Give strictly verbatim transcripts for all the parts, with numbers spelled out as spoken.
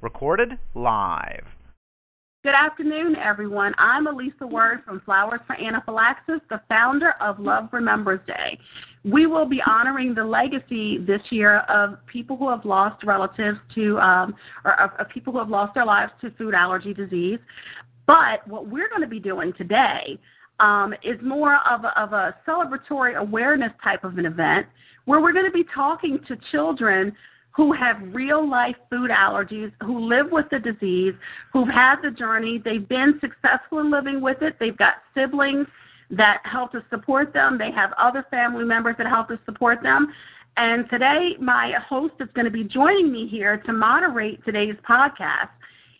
Recorded live. Good afternoon, everyone. I'm Elisa Ward from Flowers for Anaphylaxis, the founder of Love Remembers Day. We will be honoring the legacy this year of people who have lost relatives to, um, or of, of people who have lost their lives to food allergy disease. But what we're going to be doing today um, is more of a, of a celebratory awareness type of an event where we're going to be talking to children who have real-life food allergies, who live with the disease, who've had the journey. They've been successful in living with it. They've got siblings that help to support them. They have other family members that help to support them. And today, my host is going to be joining me here to moderate today's podcast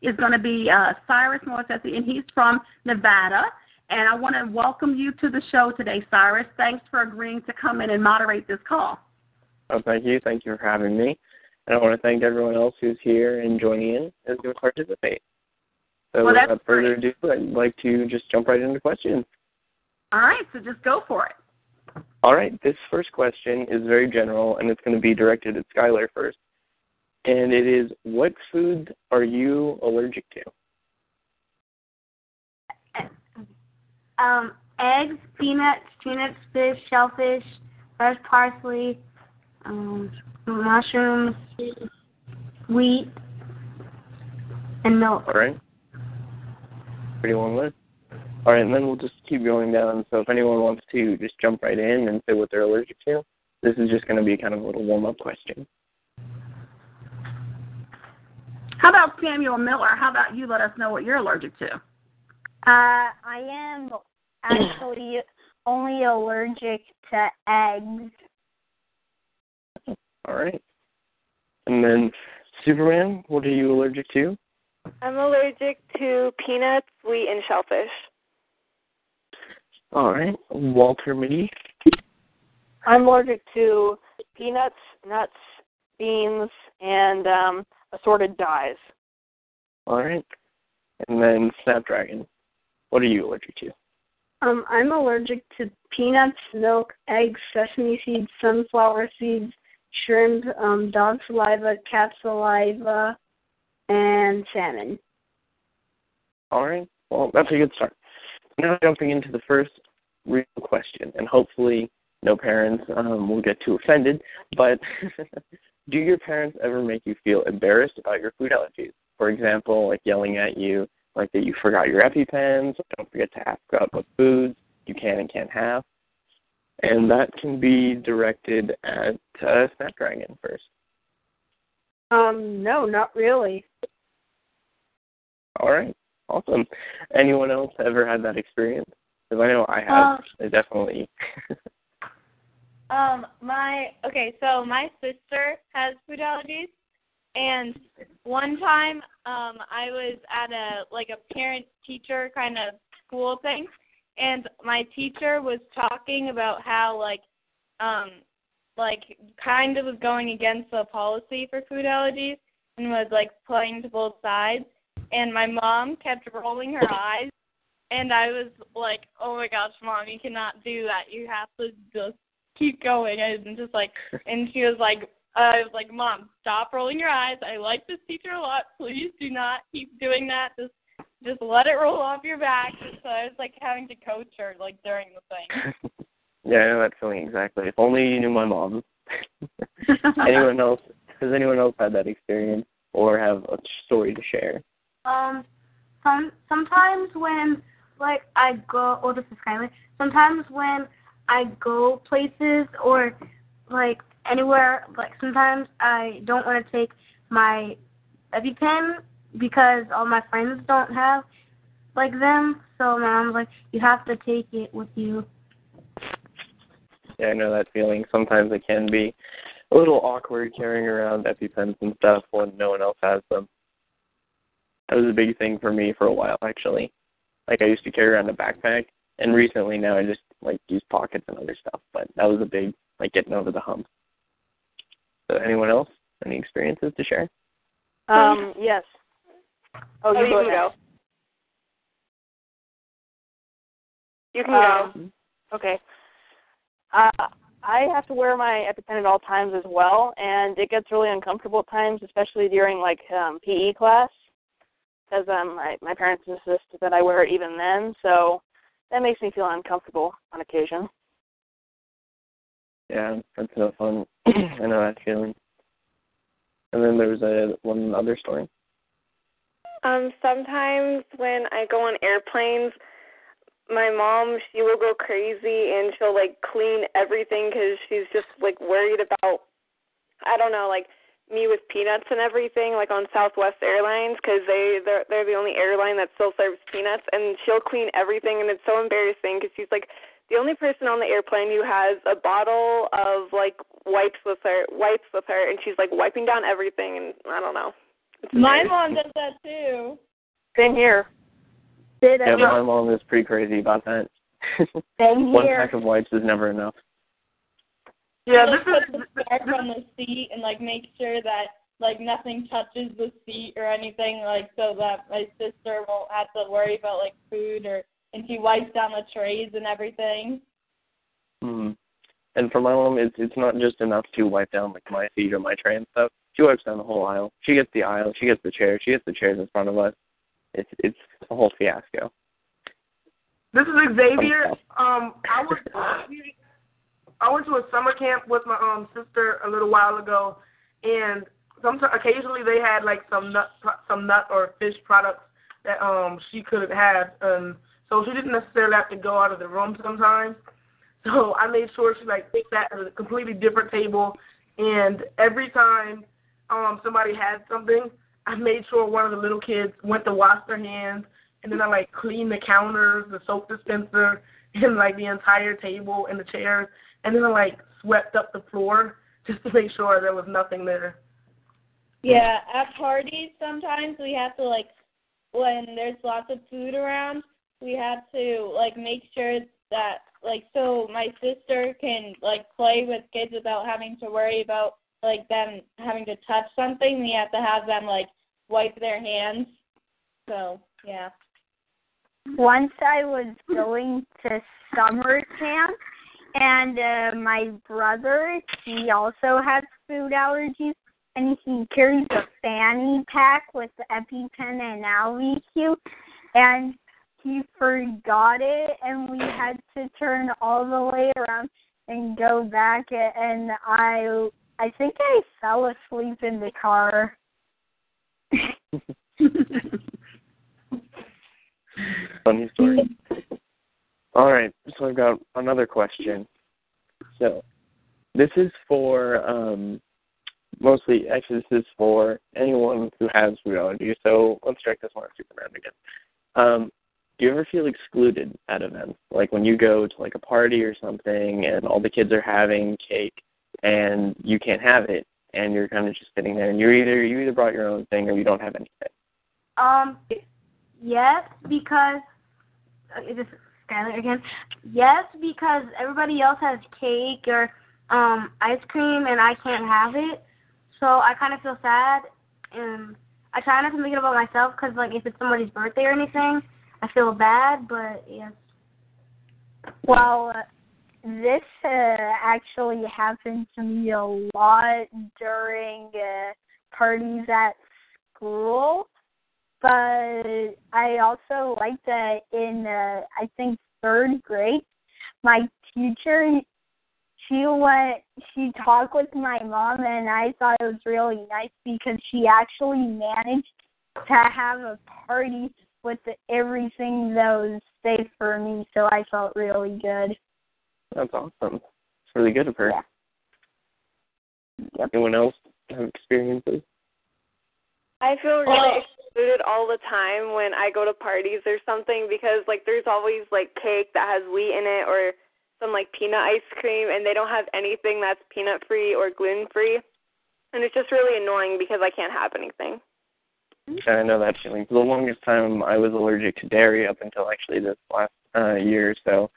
is going to be uh, Cyrus Morcetti, and he's from Nevada. And I want to welcome you to the show today, Cyrus. Thanks for agreeing to come in and moderate this call. Oh, thank you. Thank you for having me. And I want to thank everyone else who's here and joining in as they participate. So well, without further ado, I'd like to just jump right into questions. All right, so just go for it. All right, this first question is very general, and it's going to be directed at Skylar first. And it is, what foods are you allergic to? Um, eggs, peanuts, peanuts, fish, shellfish, fresh parsley, um... mushrooms, wheat, and milk. All right. Pretty long list. All right, and then we'll just keep going down. So if anyone wants to just jump right in and say what they're allergic to, this is just going to be kind of a little warm-up question. How about Samuel Miller? How about you let us know what you're allergic to? Uh, I am actually only allergic to eggs. All right. And then, Superman, what are you allergic to? I'm allergic to peanuts, wheat, and shellfish. All right. Walter Mitty? I'm allergic to peanuts, nuts, beans, and um, assorted dyes. All right. And then, Snapdragon, what are you allergic to? Um, I'm allergic to peanuts, milk, eggs, sesame seeds, sunflower seeds, shrimp, um, dog saliva, cat saliva, and salmon. All right. Well, that's a good start. Now jumping into the first real question, and hopefully no parents um, will get too offended, but do your parents ever make you feel embarrassed about your food allergies? For example, like yelling at you, like that you forgot your EpiPens, don't forget to ask about what foods you can and can't have. And that can be directed at uh, Snapdragon first. Um, no, not really. All right, awesome. Anyone else ever had that experience? Because I know I have. Um, I definitely. um, my okay, so my sister has food allergies, and one time, um, I was at a like a parent-teacher kind of school thing. And my teacher was talking about how, like, um, like kind of was going against the policy for food allergies and was, like, playing to both sides. And my mom kept rolling her eyes. And I was like, oh, my gosh, Mom, you cannot do that. You have to just keep going. And just, like, and she was like, uh, I was like, Mom, stop rolling your eyes. I like this teacher a lot. Please do not keep doing that. Just Just let it roll off your back. So I was, like, having to coach her, like, during the thing. Yeah, I know that feeling exactly. If only you knew my mom. Anyone else? Has anyone else had that experience or have a story to share? Um, some sometimes when, like, I go, oh, this is Skylar. Sometimes when I go places or, like, anywhere, like, sometimes I don't want to take my EpiPen because all my friends don't have, like, them. So my mom's like, you have to take it with you. Yeah, I know that feeling. Sometimes it can be a little awkward carrying around EpiPens and stuff when no one else has them. That was a big thing for me for a while, actually. Like, I used to carry around a backpack, and recently now I just, like, use pockets and other stuff. But that was a big, like, getting over the hump. So anyone else? Any experiences to share? Um, yes. Oh, you, oh, you can go. go. You can um, go. Okay. Uh, I have to wear my EpiPen at all times as well, and it gets really uncomfortable at times, especially during, like, um, P E class, because um, my, my parents insist that I wear it even then, so that makes me feel uncomfortable on occasion. Yeah, that's no fun. I know that feeling. And then there was a, one other story. Um, sometimes when I go on airplanes, my mom, she will go crazy and she'll, like, clean everything because she's just, like, worried about, I don't know, like, me with peanuts and everything, like, on Southwest Airlines because they, they're, they're the only airline that still serves peanuts, and she'll clean everything, and it's so embarrassing because she's, like, the only person on the airplane who has a bottle of, like, wipes with her, wipes with her, and she's, like, wiping down everything, and I don't know. My mom does that, too. Same here. Did yeah, my mom is pretty crazy about that. Same here. One pack of wipes is never enough. Yeah, this like, is... put the scarf on the seat and, like, make sure that, like, nothing touches the seat or anything, like, so that my sister won't have to worry about, like, food or... And she wipes down the trays and everything. Mm-hmm. And for my mom, it's it's not just enough to wipe down, like, my seat or my tray and stuff. She wipes down the whole aisle. She gets the aisle. She gets the chair. She gets the chairs in front of us. It's it's a whole fiasco. This is Xavier. Um, I was I went to a summer camp with my um sister a little while ago, and sometimes occasionally they had like some nut some nut or fish products that um she couldn't have, and so she didn't necessarily have to go out of the room sometimes. So I made sure she like sat at a completely different table, and every time um somebody had something, I made sure one of the little kids went to wash their hands, and then I, like, cleaned the counters, the soap dispenser, and, like, the entire table and the chairs, and then I, like, swept up the floor just to make sure there was nothing there. Yeah, at parties sometimes we have to, like, when there's lots of food around, we have to, like, make sure that, like, so my sister can, like, play with kids without having to worry about, like, them having to touch something. We have to have them, like, wipe their hands. So, yeah. Once I was going to summer camp, and uh, my brother, he also has food allergies, and he carries a fanny pack with the EpiPen and Auvi-Q, and he forgot it, and we had to turn all the way around and go back, and I... I think I fell asleep in the car. Funny story. All right, so I've got another question. So this is for um, mostly, actually this is for anyone who has food allergies. So let's check this one out, Superman, again. Um, do you ever feel excluded at events? Like when you go to like a party or something and all the kids are having cake, and you can't have it, and you're kind of just sitting there, and you either you either brought your own thing or you don't have anything. Um, yes, because, is this Skylar again? Yes, because everybody else has cake or um, ice cream, and I can't have it, so I kind of feel sad, and I try not to make it about myself, because, like, if it's somebody's birthday or anything, I feel bad, but, yes. Well, uh, This uh, actually happened to me a lot during uh, parties at school, but I also like that in, uh, I think, third grade, my teacher, she went, she talked with my mom, and I thought it was really nice because she actually managed to have a party with the, everything that was safe for me, so I felt really good. That's awesome. It's really good of her. Yeah. Yep. Anyone else have experiences? I feel really oh. excluded all the time when I go to parties or something because, like, there's always, like, cake that has wheat in it or some, like, peanut ice cream, and they don't have anything that's peanut-free or gluten-free. And it's just really annoying because I can't have anything. I know that feeling. For the longest time, I was allergic to dairy up until actually this last uh, year or so.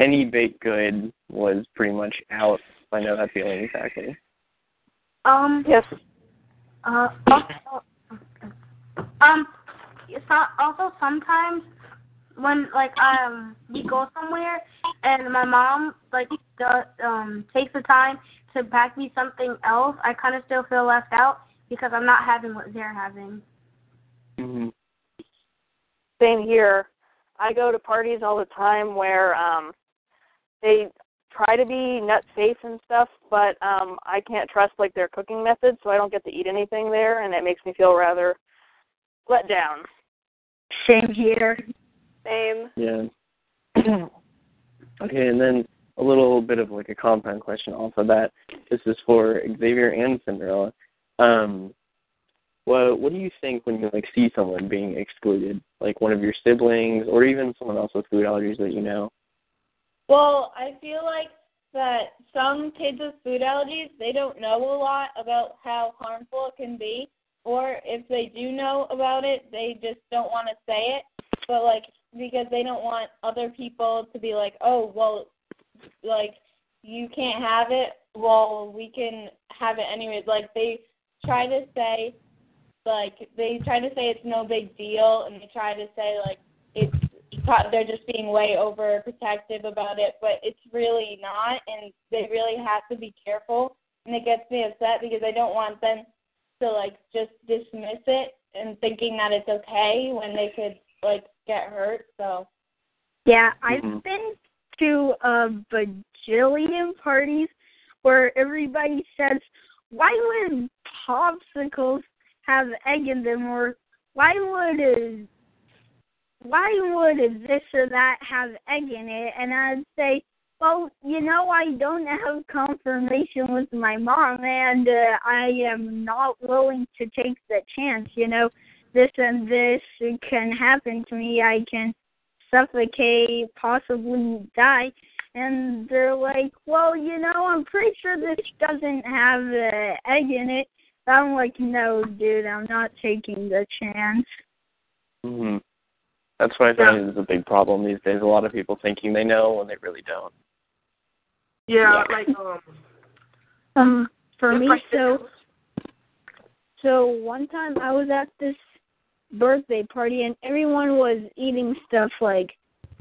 Any baked good was pretty much out. I know that feeling exactly. Um. Yes. Uh. Also, um. Also, sometimes when like um we go somewhere and my mom like does, um takes the time to pack me something else, I kind of still feel left out because I'm not having what they're having. Mm-hmm. Same here. I go to parties all the time where um, they try to be nut safe and stuff, but um, I can't trust like their cooking method, so I don't get to eat anything there, and it makes me feel rather let down. Same here. Same. Yeah. Okay, and then a little bit of like a compound question off of that. This is for Xavier and Cinderella. Um, well, what do you think when you like see someone being excluded, like one of your siblings or even someone else with food allergies that you know? Well, I feel like that some kids with food allergies, they don't know a lot about how harmful it can be, or if they do know about it, they just don't want to say it, but like because they don't want other people to be like, oh, well, like you can't have it, well, we can have it anyways. Like they try to say, like they try to say it's no big deal, and they try to say like it's they're just being way overprotective about it, but it's really not, and they really have to be careful. And it gets me upset because I don't want them to like just dismiss it and thinking that it's okay when they could like get hurt. So yeah, I've been to a bajillion parties where everybody says, why would popsicles have egg in them, or why would it, why would it this or that have egg in it? And I'd say, well, you know, I don't have confirmation with my mom, and uh, I am not willing to take the chance. You know, this and this can happen to me. I can suffocate, possibly die. And they're like, well, you know, I'm pretty sure this doesn't have an egg in it. So I'm like, no, dude, I'm not taking the chance. Mm-hmm. That's what I think yeah. is a big problem these days. A lot of people thinking they know when they really don't. Yeah, yeah. like um, um for me, so so one time I was at this birthday party and everyone was eating stuff like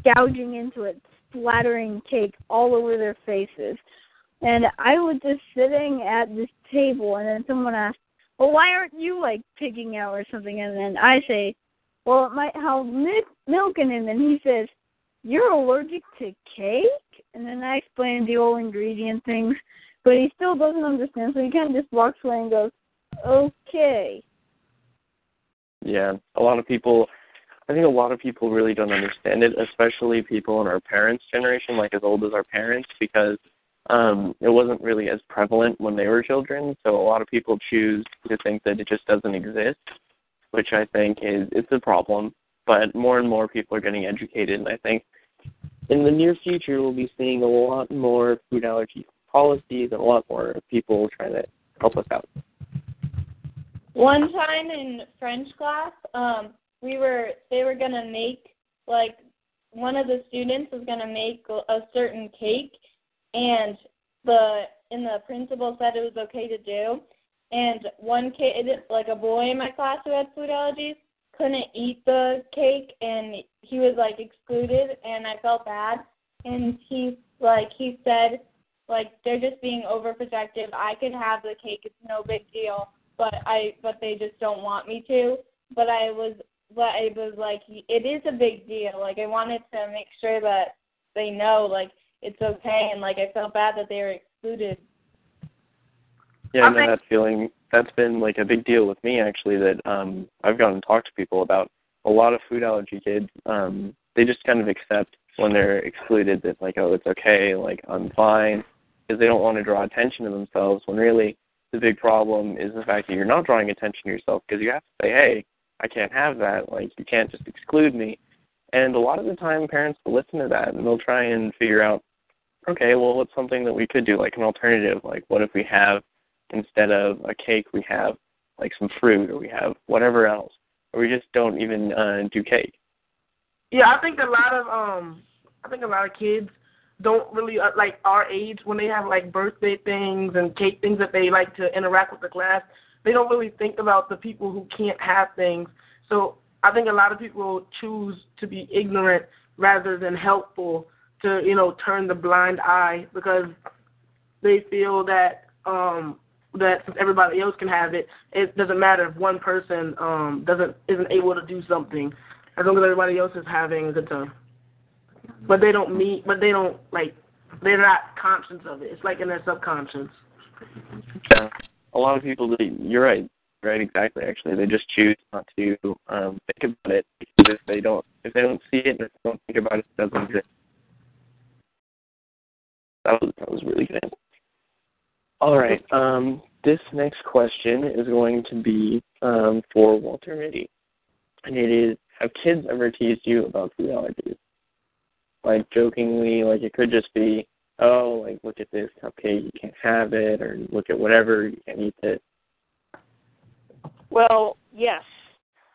gouging into it, splattering cake all over their faces. And I was just sitting at this table, and then someone asked, well, why aren't you, like, picking out or something? And then I say, well, it might have milk in it. And he says, you're allergic to cake? And then I explained the whole ingredient thing, but he still doesn't understand, so he kind of just walks away and goes, okay. Yeah, a lot of people... I think a lot of people really don't understand it, especially people in our parents' generation, like as old as our parents, because um, it wasn't really as prevalent when they were children. So a lot of people choose to think that it just doesn't exist, which I think is it's a problem. But more and more people are getting educated, and I think in the near future we'll be seeing a lot more food allergy policies and a lot more people trying to help us out. One time in French class, um, We were, they were going to make, like, one of the students was going to make a certain cake, and the and the principal said it was okay to do. And one kid, like a boy in my class who had food allergies, couldn't eat the cake, and he was, like, excluded, and I felt bad. And he, like, he said, like, they're just being overprotective. I could have the cake. It's no big deal, but I but they just don't want me to. But I was... But it was like, it is a big deal. Like, I wanted to make sure that they know, like, it's okay. And, like, I felt bad that they were excluded. Yeah, I know that feeling. That's been, like, a big deal with me, actually, that um, I've gone and talked to people about. A lot of food allergy kids, um, they just kind of accept when they're excluded that, like, oh, it's okay, like, I'm fine, because they don't want to draw attention to themselves when really the big problem is the fact that you're not drawing attention to yourself because you have to say, hey, I can't have that, like, you can't just exclude me. And a lot of the time, parents will listen to that, and they'll try and figure out okay, well, what's something that we could do, like an alternative? Like, what if we have, instead of a cake, we have, like, some fruit, or we have whatever else, or we just don't even uh, do cake? Yeah, I think a lot of um, I think a lot of kids don't really, uh, like, our age, when they have, like, birthday things and cake things that they like to interact with the class, they don't really think about the people who can't have things. So I think a lot of people choose to be ignorant rather than helpful, to, you know, turn the blind eye, because they feel that um, that since everybody else can have it, it doesn't matter if one person um, doesn't isn't able to do something, as long as everybody else is having a good time. But they don't meet. But they don't like. They're not conscious of it. It's like in their subconscious. Yeah, a lot of people. They, you're right. Right, exactly. Actually, they just choose not to um, think about it, because if they don't, if they don't see it, and if they don't think about it, it doesn't exist. That was that was really good. All right. Um, this next question is going to be um, for Walter Mitty, and it is: have kids ever teased you about food allergies? Like, jokingly, like, it could just be, oh, like, look at this cupcake, you can't have it, or look at whatever, you can't eat it. Well, yes,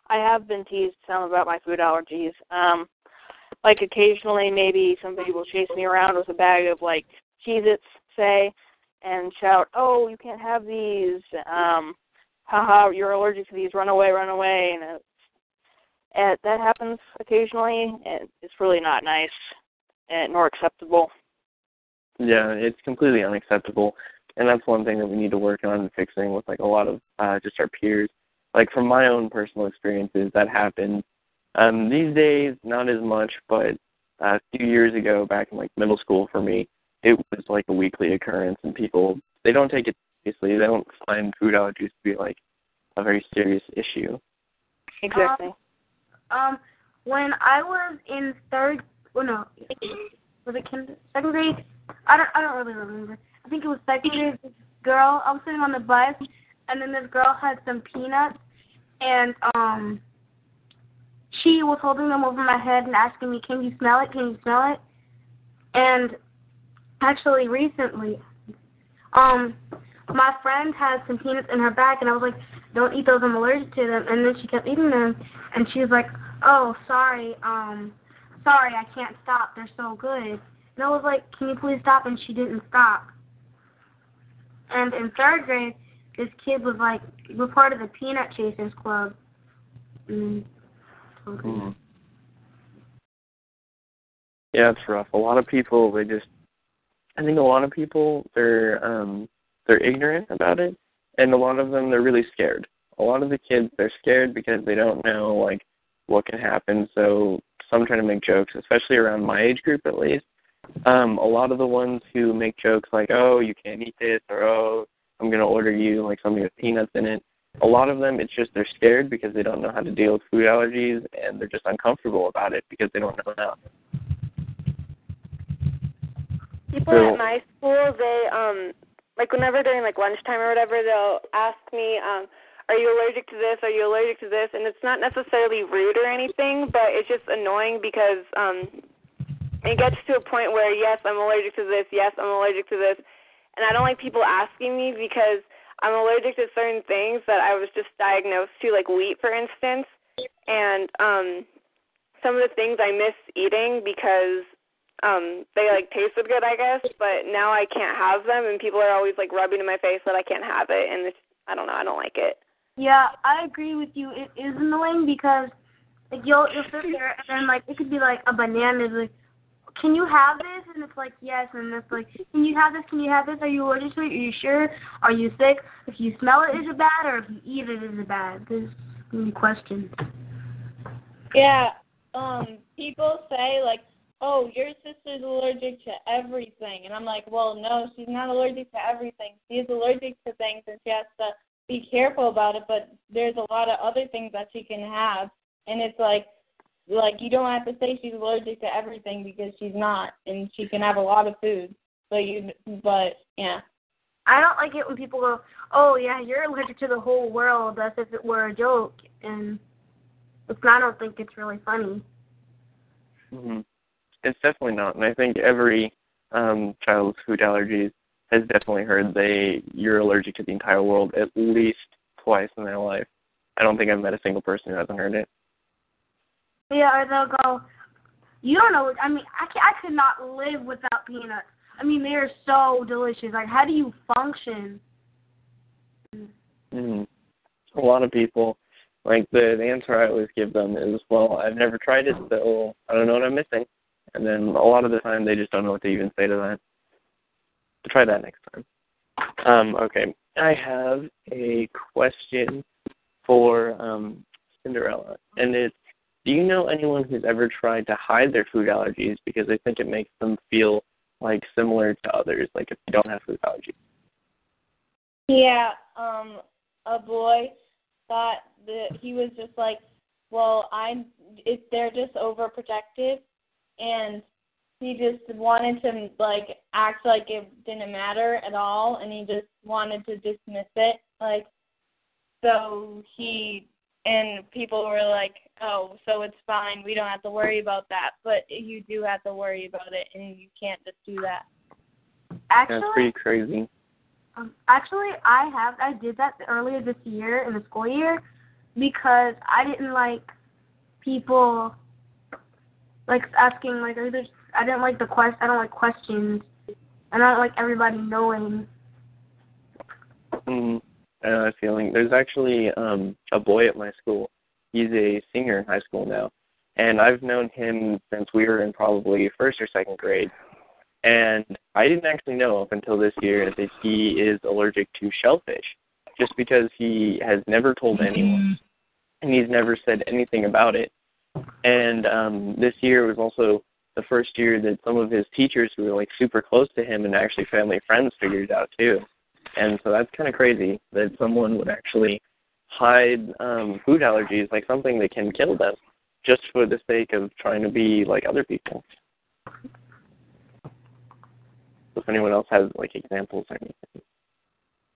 I have been teased some about my food allergies. Um, like, occasionally, maybe somebody will chase me around with a bag of, like, Cheez-Its, say, and shout, oh, you can't have these, um, haha, you're allergic to these, run away, run away, and it's, and that happens occasionally, and it's really not nice and nor acceptable. Yeah, it's completely unacceptable, and that's one thing that we need to work on fixing with, like, a lot of uh, just our peers. Like, from my own personal experiences, that happened. Um, these days, not as much, but a few years ago, back in, like, middle school for me, it was, like, a weekly occurrence, and people, they don't take it seriously. They don't find food allergies to be, like, a very serious issue. Exactly. Um, Um, when I was in third, well, no, was it kindergarten, second grade? I don't, I don't really remember. I think it was second grade. This girl, I was sitting on the bus, and then this girl had some peanuts, and um, she was holding them over my head and asking me, "Can you smell it? Can you smell it?" And actually, recently, um, my friend had some peanuts in her bag, and I was like, "Don't eat those. I'm allergic to them." And then she kept eating them, and she was like, oh, sorry, um, sorry, I can't stop. They're so good. And I was like, can you please stop? And she didn't stop. And in third grade, this kid was like, we're part of the Peanut Chasers Club. Mm. Mm-hmm. Yeah, it's rough. A lot of people, they just, I think a lot of people, they're, um, they're ignorant about it, and a lot of them, they're really scared. A lot of the kids, they're scared because they don't know, like, what can happen. So some try to make jokes, especially around my age group at least. Um, a lot of the ones who make jokes like, oh, you can't eat this, or oh, I'm going to order you, like, something with peanuts in it. A lot of them, it's just they're scared because they don't know how to deal with food allergies, and they're just uncomfortable about it because they don't know how. People so, at my school, they, um, like, whenever during, like, lunchtime or whatever, they'll ask me, um, are you allergic to this? Are you allergic to this? And it's not necessarily rude or anything, but it's just annoying because um, it gets to a point where, yes, I'm allergic to this, yes, I'm allergic to this, and I don't like people asking me because I'm allergic to certain things that I was just diagnosed to, like wheat, for instance, and um, some of the things I miss eating because um, they, like, tasted good, I guess, but now I can't have them, and people are always, like, rubbing in my face that I can't have it, and it's, I don't know, I don't like it. Yeah, I agree with you. It is annoying because, like, you'll, you'll sit there and then, like, it could be, like, a banana. It's like, can you have this? And it's like, yes. And it's like, can you have this? Can you have this? Are you allergic to it? Are you sure? Are you sick? If you smell it, is it bad? Or if you eat it, is it bad? This is the question. Yeah, um, people say, like, oh, your sister's allergic to everything. And I'm like, well, no, she's not allergic to everything. She's allergic to things, and she has to be careful about it, but there's a lot of other things that she can have, and it's like, like you don't have to say she's allergic to everything because she's not, and she can have a lot of food. But you, but yeah, I don't like it when people go, "Oh yeah, you're allergic to the whole world," as if it were a joke, and it's, I don't think it's really funny. Mm-hmm. It's definitely not, and I think every um, child with food allergies has definitely heard they you're allergic to the entire world at least twice in their life. I don't think I've met a single person who hasn't heard it. Yeah, or they'll go, you don't know, I mean, I, can, I could not live without peanuts. I mean, they are so delicious. Like, how do you function? Mm. A lot of people, like, the, the answer I always give them is, well, I've never tried it, so I don't know what I'm missing. And then a lot of the time they just don't know what to even say to that. So try that next time. Um, okay, I have a question for um, Cinderella, and it's, do you know anyone who's ever tried to hide their food allergies because they think it makes them feel, like, similar to others, like if they don't have food allergies? Yeah, um, a boy thought that he was just like, well, I'm, if they're just overprotective, and he just wanted to, like, act like it didn't matter at all, and he just wanted to dismiss it, like, so he... And people were like, oh, so it's fine. We don't have to worry about that. But you do have to worry about it, and you can't just do that. Actually, that's pretty crazy. Um, actually, I have. I did that earlier this year in the school year because I didn't like people like asking, like, are there, I didn't like the quest. I don't like questions. I don't like everybody knowing. Mm-hmm. I know that feeling. There's actually um, a boy at my school. He's a senior in high school now, and I've known him since we were in probably first or second grade. And I didn't actually know up until this year that he is allergic to shellfish, just because he has never told anyone, and he's never said anything about it. And um, this year was also the first year that some of his teachers who were like super close to him and actually family friends figured it out too. And so that's kind of crazy that someone would actually hide um, food allergies, like something that can kill them, just for the sake of trying to be like other people. If anyone else has like examples or anything,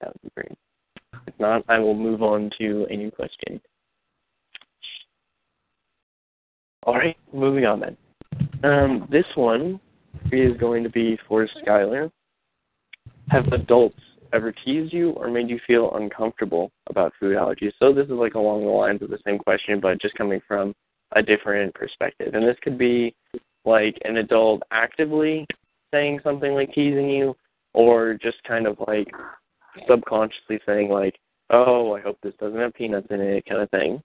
that would be great. If not, I will move on to a new question. All right, moving on then. Um, this one is going to be for Skylar. Have adults ever teased you or made you feel uncomfortable about food allergies? So this is like along the lines of the same question, but just coming from a different perspective. And this could be like an adult actively saying something like teasing you, or just kind of like subconsciously saying like, oh, I hope this doesn't have peanuts in it kind of thing.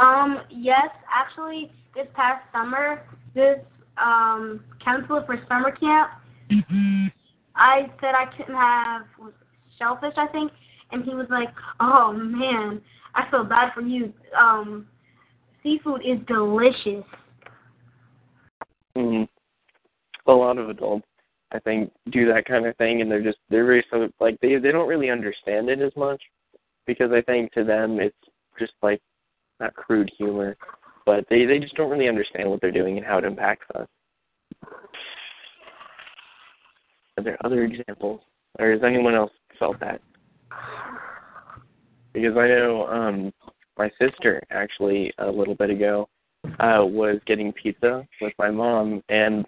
Um, yes, actually this past summer, this um, counselor for summer camp, mm-hmm. I said I couldn't have shellfish, I think, and he was like, oh, man, I feel bad for you. Um, seafood is delicious. Mm-hmm. A lot of adults, I think, do that kind of thing, and they're just, they're very, so, like, they, they don't really understand it as much, because I think to them it's just, like, not crude humor, but they, they just don't really understand what they're doing and how it impacts us. Are there other examples, or has anyone else felt that? Because I know um, my sister, actually, a little bit ago, uh, was getting pizza with my mom, and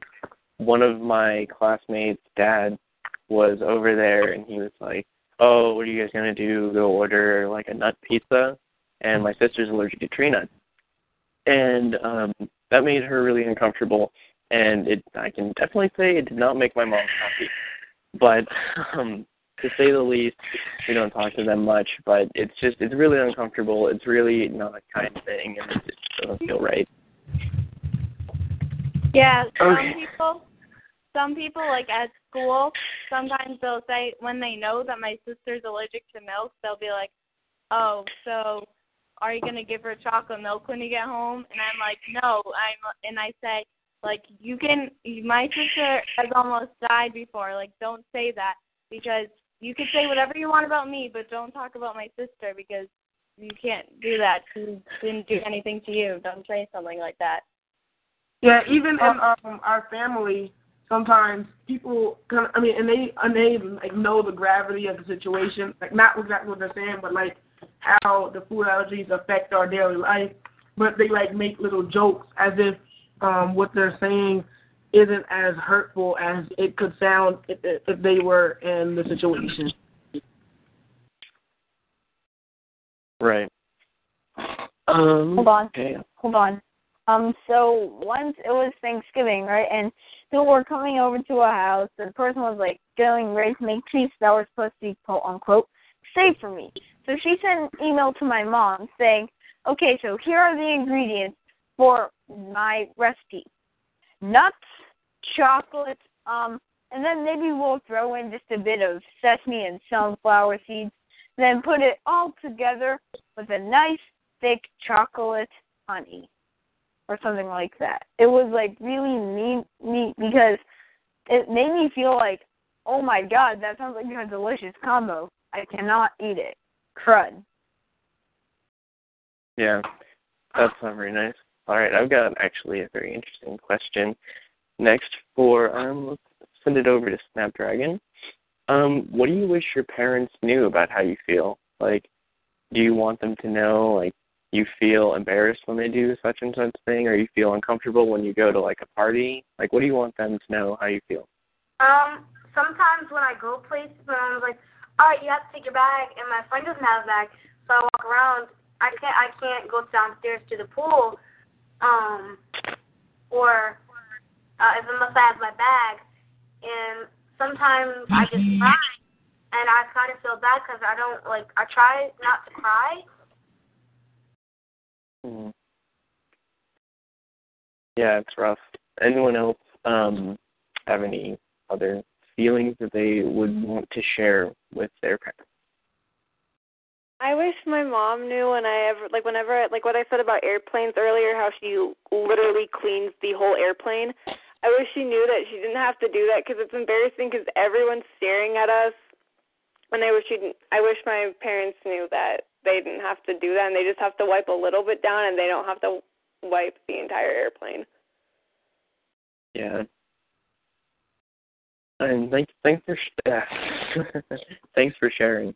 one of my classmates' dad was over there, and he was like, oh, what are you guys going to do, go order, like, a nut pizza? And my sister's allergic to tree nuts. And um, that made her really uncomfortable. And it, I can definitely say it did not make my mom happy. But um, to say the least, we don't talk to them much. But it's just, it's really uncomfortable. It's really not a kind of thing. And it just doesn't feel right. Yeah, some okay. people, some people, like at school, sometimes they'll say, when they know that my sister's allergic to milk, they'll be like, oh, so are you going to give her chocolate milk when you get home? And I'm like, no. I'm, and I say, like, you can, my sister has almost died before. Like, don't say that, because you can say whatever you want about me, but don't talk about my sister, because you can't do that. She didn't do anything to you. Don't say something like that. Yeah, even um, in um, our family, sometimes people, I mean, and they, and they like, know the gravity of the situation. Like, not exactly what they're saying, but, like, how the food allergies affect our daily life. But they, like, make little jokes as if, Um, what they're saying isn't as hurtful as it could sound if, if they were in the situation. Right. Um, Hold on. Okay. Hold on. Um, so once it was Thanksgiving, right, and people were coming over to our house, and the person was, like, going ready to make treats that were supposed to be, quote-unquote, safe for me. So she sent an email to my mom saying, okay, so here are the ingredients for my recipe. Nuts, chocolate, um, and then maybe we'll throw in just a bit of sesame and sunflower seeds, then put it all together with a nice, thick chocolate honey or something like that. It was, like, really neat, neat because it made me feel like, oh, my God, that sounds like a delicious combo. I cannot eat it. Crud. Yeah, that's not very nice. All right, I've got actually a very interesting question next for, um, let's send it over to Snapdragon. Um, what do you wish your parents knew about how you feel? Like, do you want them to know, like, you feel embarrassed when they do such and such thing, or you feel uncomfortable when you go to, like, a party? Like, what do you want them to know how you feel? Um, sometimes when I go places, I'm like, all right, you have to take your bag, and my friend doesn't have a bag, so I walk around. I can't, I can't go downstairs to the pool, um, or uh, unless I have my bag, and sometimes I just cry, and I kind of feel bad because I don't, like, I try not to cry. Mm. Yeah, it's rough. Anyone else um, have any other feelings that they would want to share with their parents? I wish my mom knew when I ever, like, whenever, like, what I said about airplanes earlier, how she literally cleans the whole airplane. I wish she knew that she didn't have to do that because it's embarrassing because everyone's staring at us. And I wish she didn't, I wish my parents knew that they didn't have to do that and they just have to wipe a little bit down and they don't have to wipe the entire airplane. Yeah. And thanks, thanks for sh- thanks for sharing.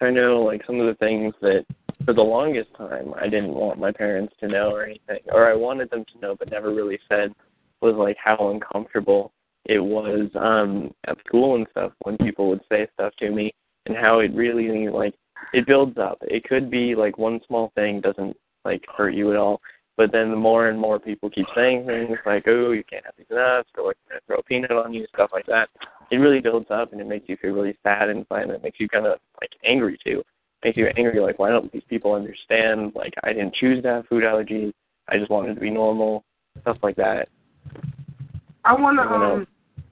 I know, like, some of the things that, for the longest time, I didn't want my parents to know or anything, or I wanted them to know but never really said, was, like, how uncomfortable it was um, at school and stuff when people would say stuff to me and how it really, like, it builds up. It could be, like, one small thing doesn't, like, hurt you at all, but then the more and more people keep saying things like, oh, you can't have these nuts, or, like, I'm going to throw a peanut on you, stuff like that. It really builds up, and it makes you feel really sad inside, and it makes you kind of, like, angry, too. It makes you angry, like, why don't these people understand? Like, I didn't choose to have food allergies. I just wanted to be normal, stuff like that. I want to, um,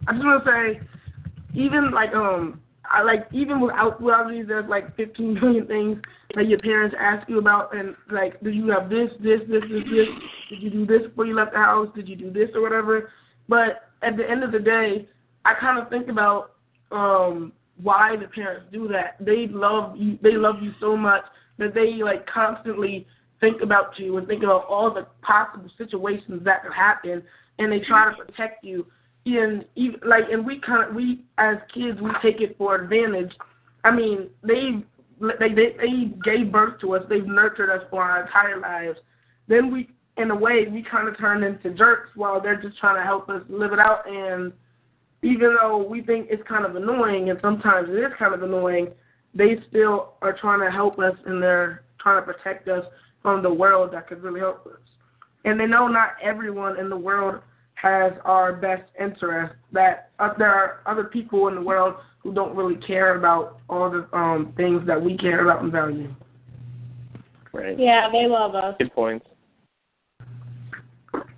I just want to say, even, like, um, I like, even without food allergies, there's, like, fifteen million things that your parents ask you about, and, like, did you have this, this, this, this, this? Did you do this before you left the house? Did you do this or whatever? But at the end of the day, I kind of think about um, why the parents do that. They love you. They love you so much that they, like, constantly think about you and think about all the possible situations that could happen, and they try to protect you. And even, like, and we kind of, we as kids, we take it for advantage. I mean, they they they, they gave birth to us. They've nurtured us for our entire lives. Then we, in a way, we kind of turn into jerks while they're just trying to help us live it out. And even though we think it's kind of annoying, and sometimes it is kind of annoying, they still are trying to help us, and they're trying to protect us from the world that could really help us. And they know not everyone in the world has our best interest, that there are other people in the world who don't really care about all the um, things that we care about and value. Right. Yeah, they love us. Good points. What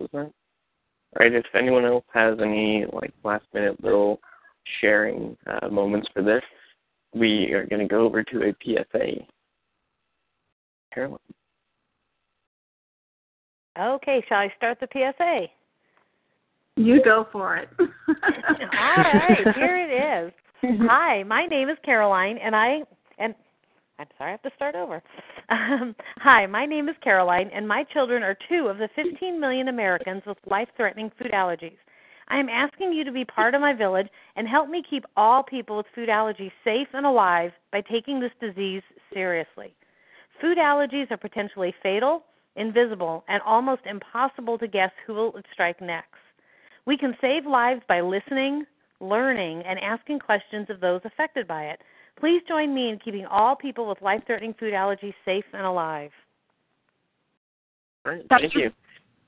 was that? All right, if anyone else has any, like, last-minute little sharing uh, moments for this, we are going to go over to a P S A. Caroline. Okay, shall I start the P S A? You go for it. All right, here it is. Hi, my name is Caroline, and I and I'm sorry, I have to start over. Um, hi, my name is Caroline, and my children are two of the fifteen million Americans with life-threatening food allergies. I am asking you to be part of my village and help me keep all people with food allergies safe and alive by taking this disease seriously. Food allergies are potentially fatal, invisible, and almost impossible to guess who will strike next. We can save lives by listening, learning, and asking questions of those affected by it. Please join me in keeping all people with life-threatening food allergies safe and alive. Great. Thank, Thank you. you.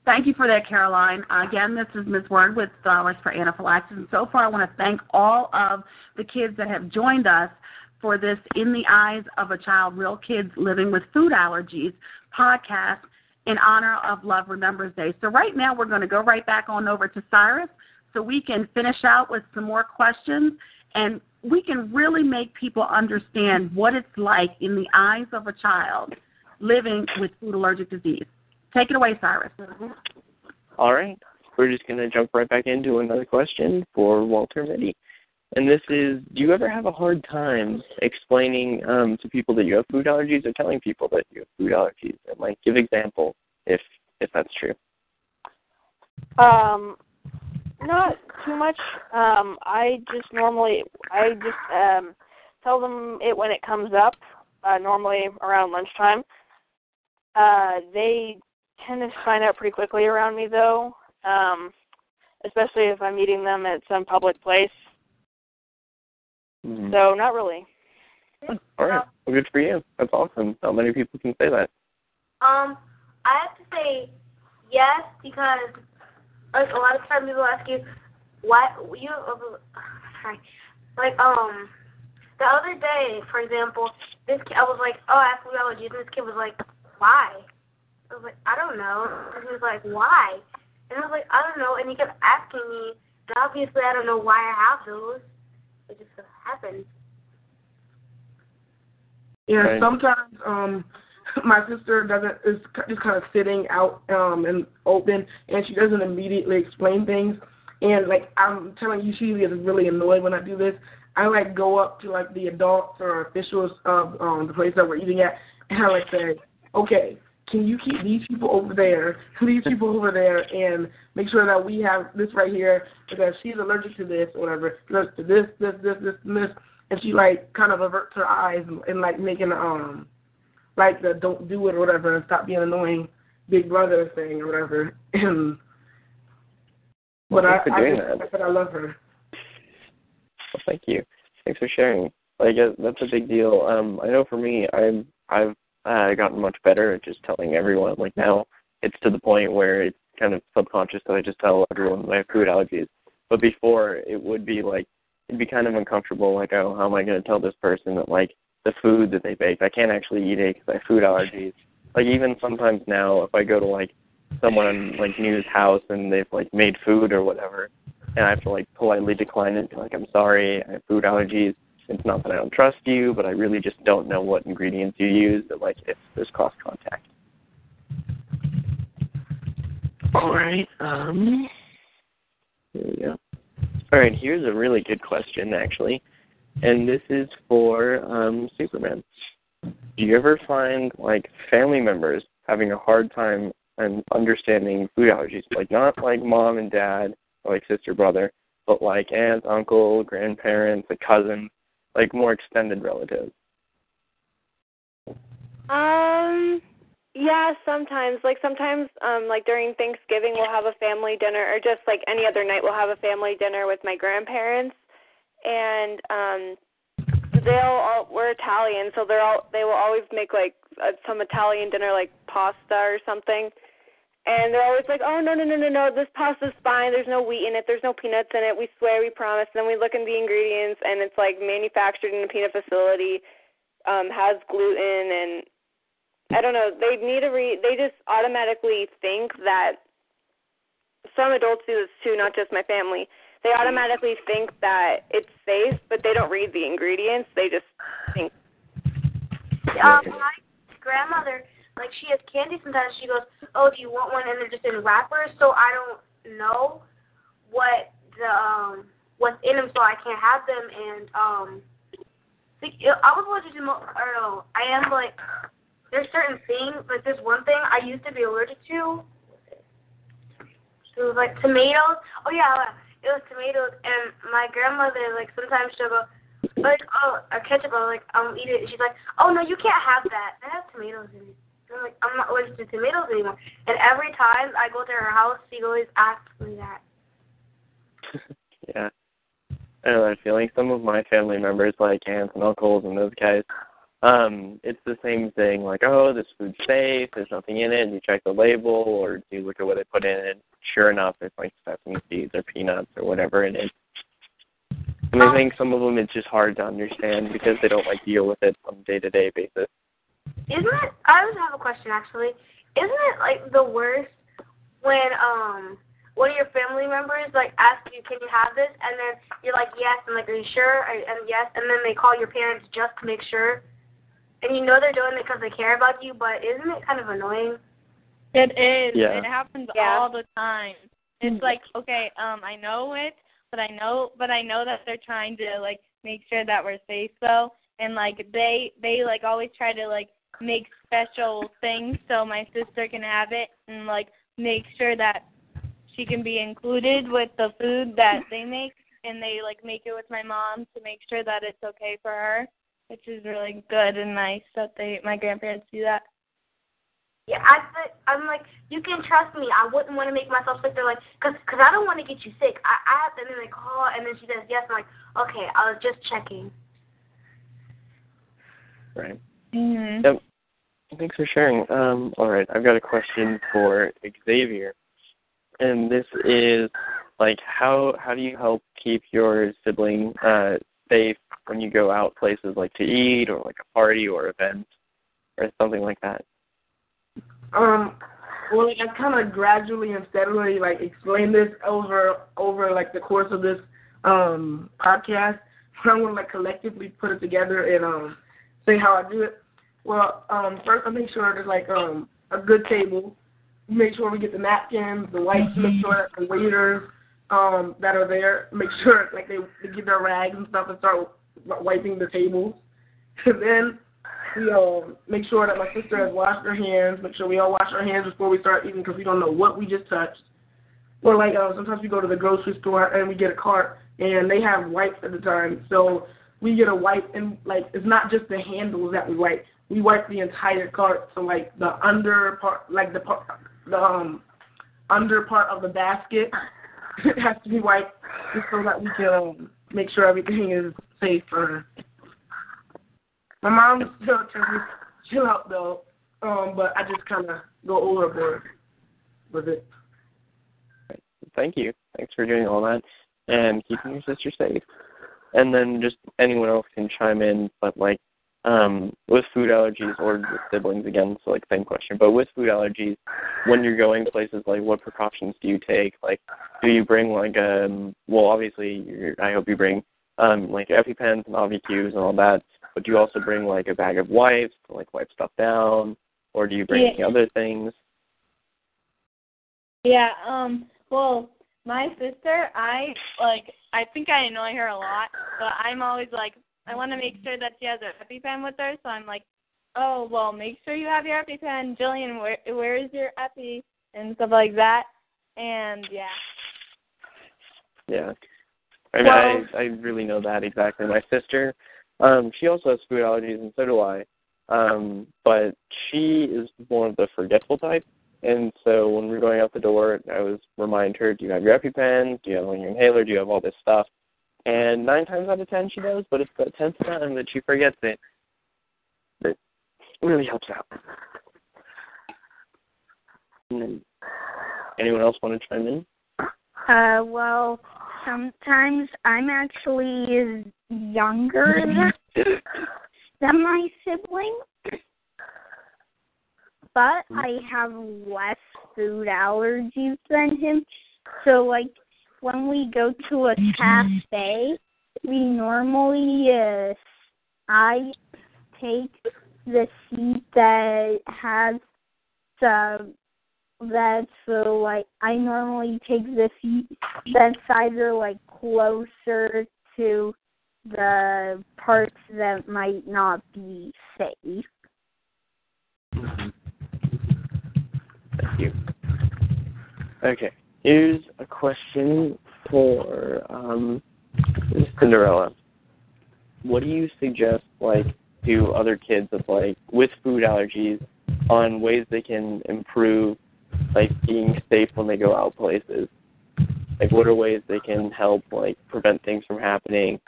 Thank you for that, Caroline. Uh, again, this is Miz Ward with Flowers for Anaphylaxis. And so far, I want to thank all of the kids that have joined us for this In the Eyes of a Child, Real Kids Living with Food Allergies podcast in honor of Love Remembers Day. So right now, we're going to go right back on over to Cyrus so we can finish out with some more questions, and we can really make people understand what it's like in the eyes of a child living with food allergic disease. Take it away, Cyrus. All right. We're just going to jump right back into another question for Walter Mitty. And this is, do you ever have a hard time explaining um, to people that you have food allergies or telling people that you have food allergies? And, like, give example if if that's true. Um, not too much. Um, I just normally, I just um, tell them it when it comes up, uh, normally around lunchtime. Uh, they tend to find out pretty quickly around me, though, um, especially if I'm meeting them at some public place. Mm-hmm. So not really. All right. Well, good for you. That's awesome. Not many people can say that. Um, I have to say yes, because like a lot of times people ask you, why you, oh, sorry, like, um, the other day, for example, this kid, I was like, oh, I have food allergies, and this kid was like, why? I was like, I don't know. And he was like, why? And I was like, I don't know. And he kept asking me. And obviously, I don't know why I have those. It just happened. Yeah, right. Sometimes um, my sister doesn't is just kind of sitting out um and open, and she doesn't immediately explain things. And like I'm telling you, she is really annoyed when I do this. I like go up to like the adults or officials of um the place that we're eating at, and I like say, okay, can you keep these people over there, these people over there, and make sure that we have this right here, because she's allergic to this or whatever, to this, this, this, this, and this, and she, like, kind of averts her eyes and, and like, making, um, like, the don't do it or whatever, and stop being annoying big brother thing or whatever. And, well, but I, I, just, I love her. Well, thank you. Thanks for sharing. Like, that's a big deal. Um, I know for me, I'm, I've, Uh, gotten much better at just telling everyone. Like now, it's to the point where it's kind of subconscious that I just tell everyone that I have food allergies. But before, it would be like it'd be kind of uncomfortable. Like, oh, how am I going to tell this person that like the food that they baked, I can't actually eat it because I have food allergies. Like even sometimes now, if I go to like someone like new's house and they've like made food or whatever, and I have to like politely decline it, like I'm sorry, I have food allergies. It's not that I don't trust you, but I really just don't know what ingredients you use, but, like, if there's cross contact. All right. Um, here we go. All right, here's a really good question, actually, and this is for um, Superman. Do you ever find, like, family members having a hard time understanding food allergies? Like, not like mom and dad or, like, sister, brother, but, like, aunt, uncle, grandparents, a cousin. Like more extended relatives. Um, yeah, sometimes. Like sometimes, um, like during Thanksgiving, we'll have a family dinner, or just like any other night, we'll have a family dinner with my grandparents, and um, they'll all we're Italian, so they're all they will always make like uh, some Italian dinner, like pasta or something, and they're always like, oh no no no no no, this pasta's fine. There's no wheat in it. There's no peanuts in it. We swear, we promise. And then we look at the ingredients, and it's like manufactured in a peanut facility, um, has gluten, and I don't know. They need a re. They just automatically think that some adults do this too, not just my family. They automatically think that it's safe, but they don't read the ingredients. They just think. Um, my grandmother. Like, she has candy sometimes. She goes, oh, do you want one? And they're just in wrappers, so I don't know what the, um, what's in them, so I can't have them. And um, I was allergic to, or no, I am, like, there's certain things. Like, there's one thing I used to be allergic to. It was, like, tomatoes. Oh, yeah, it was tomatoes. And my grandmother, like, sometimes she'll go, like, oh, or ketchup. I was like, I'll eat it. And she's like, oh, no, you can't have that. That has tomatoes in it. I'm like, I'm not allergic to tomatoes anymore. And every time I go to her house, she always asks me that. Yeah. I know that feeling. Some of my family members, like aunts and uncles and those guys, um, it's the same thing. Like, oh, this food's safe. There's nothing in it. And you check the label or you look at what they put in it. Sure enough, it's like sesame seeds or peanuts or whatever in it. And I think some of them it's just hard to understand because they don't, like, deal with it on a day-to-day basis. Isn't it, I always have a question, actually. Isn't it, like, the worst when um one of your family members, like, asks you, can you have this? And then you're like, yes. And, like, are you sure? And yes. And then they call your parents just to make sure. And you know they're doing it because they care about you, but isn't it kind of annoying? It is. Yeah. It happens yeah. all the time. It's like, okay, um, I know it. But I know, but I know that they're trying to like make sure that we're safe though, and like they, they like always try to like make special things so my sister can have it, and like make sure that she can be included with the food that they make, and they like make it with my mom to make sure that it's okay for her, which is really good and nice that they, my grandparents do that. Yeah, I th- I'm like, you can trust me. I wouldn't want to make myself sick. They're like, because cause I don't want to get you sick. I, I have to, and then they call, and then she says yes. I'm like, okay, I was just checking. Right. Mm-hmm. Yep. Thanks for sharing. Um, all right, I've got a question for Xavier. And this is, like, how how do you help keep your sibling uh, safe when you go out places like to eat or, like, a party or event or something like that? Um, well, like, I kind of gradually and steadily, like, explain this over, over like, the course of this um, podcast. I'm going to, like, collectively put it together and um, say how I do it. Well, um, first I make sure there's, like, um, a good table. Make sure we get the napkins, the wipes, mm-hmm. make sure the waiters um, that are there, make sure, like, they, they get their rags and stuff and start wiping the tables. And then... We um, make sure that my sister has washed her hands, make sure we all wash our hands before we start eating because we don't know what we just touched. Or, like, uh, sometimes we go to the grocery store and we get a cart, and they have wipes at the time. So we get a wipe, and, like, it's not just the handles that we wipe. We wipe the entire cart, so, like, the under part, like, the, part, the um, under part of the basket has to be wiped just so that we can um, make sure everything is safe for her. My mom still tells me to chill out, though, um, but I just kind of go overboard with it. Thank you. Thanks for doing all that and keeping your sister safe. And then just anyone else can chime in, but, like, um, with food allergies or with siblings again, so, like, same question. But with food allergies, when you're going places, like, what precautions do you take? Like, do you bring, like, um, well, obviously, you're, I hope you bring, um, like, EpiPens and Auvi-Qs and all that. But do you also bring, like, a bag of wipes to, like, wipe stuff down? Or do you bring yeah. any other things? Yeah, um, well, my sister, I, like, I think I annoy her a lot. But I'm always, like, I want to make sure that she has her EpiPen with her. So I'm like, oh, well, make sure you have your EpiPen. Jillian, where, where is your Epi? And stuff like that. And, yeah. Yeah. I mean, well, I, I really know that exactly. My sister... Um, she also has food allergies, and so do I. Um, but she is more of the forgetful type, and so when we're going out the door, I always remind her, do you have your EpiPen? Do you have your inhaler? Do you have all this stuff? And nine times out of ten, she does, but it's the tenth time that she forgets it. It really helps out. And then, anyone else want to chime in? Uh, well... Sometimes I'm actually younger than, than my sibling, but I have less food allergies than him. So, like, when we go to a cafe, we normally, uh, I take the seat that has the... That's uh, like I normally take the seat that's either like closer to the parts that might not be safe. Thank you. Okay, here's a question for um, Cinderella. What do you suggest like to other kids with like with food allergies? on ways they can improve, like, being safe when they go out places. Like, what are ways they can help, like, prevent things from happening?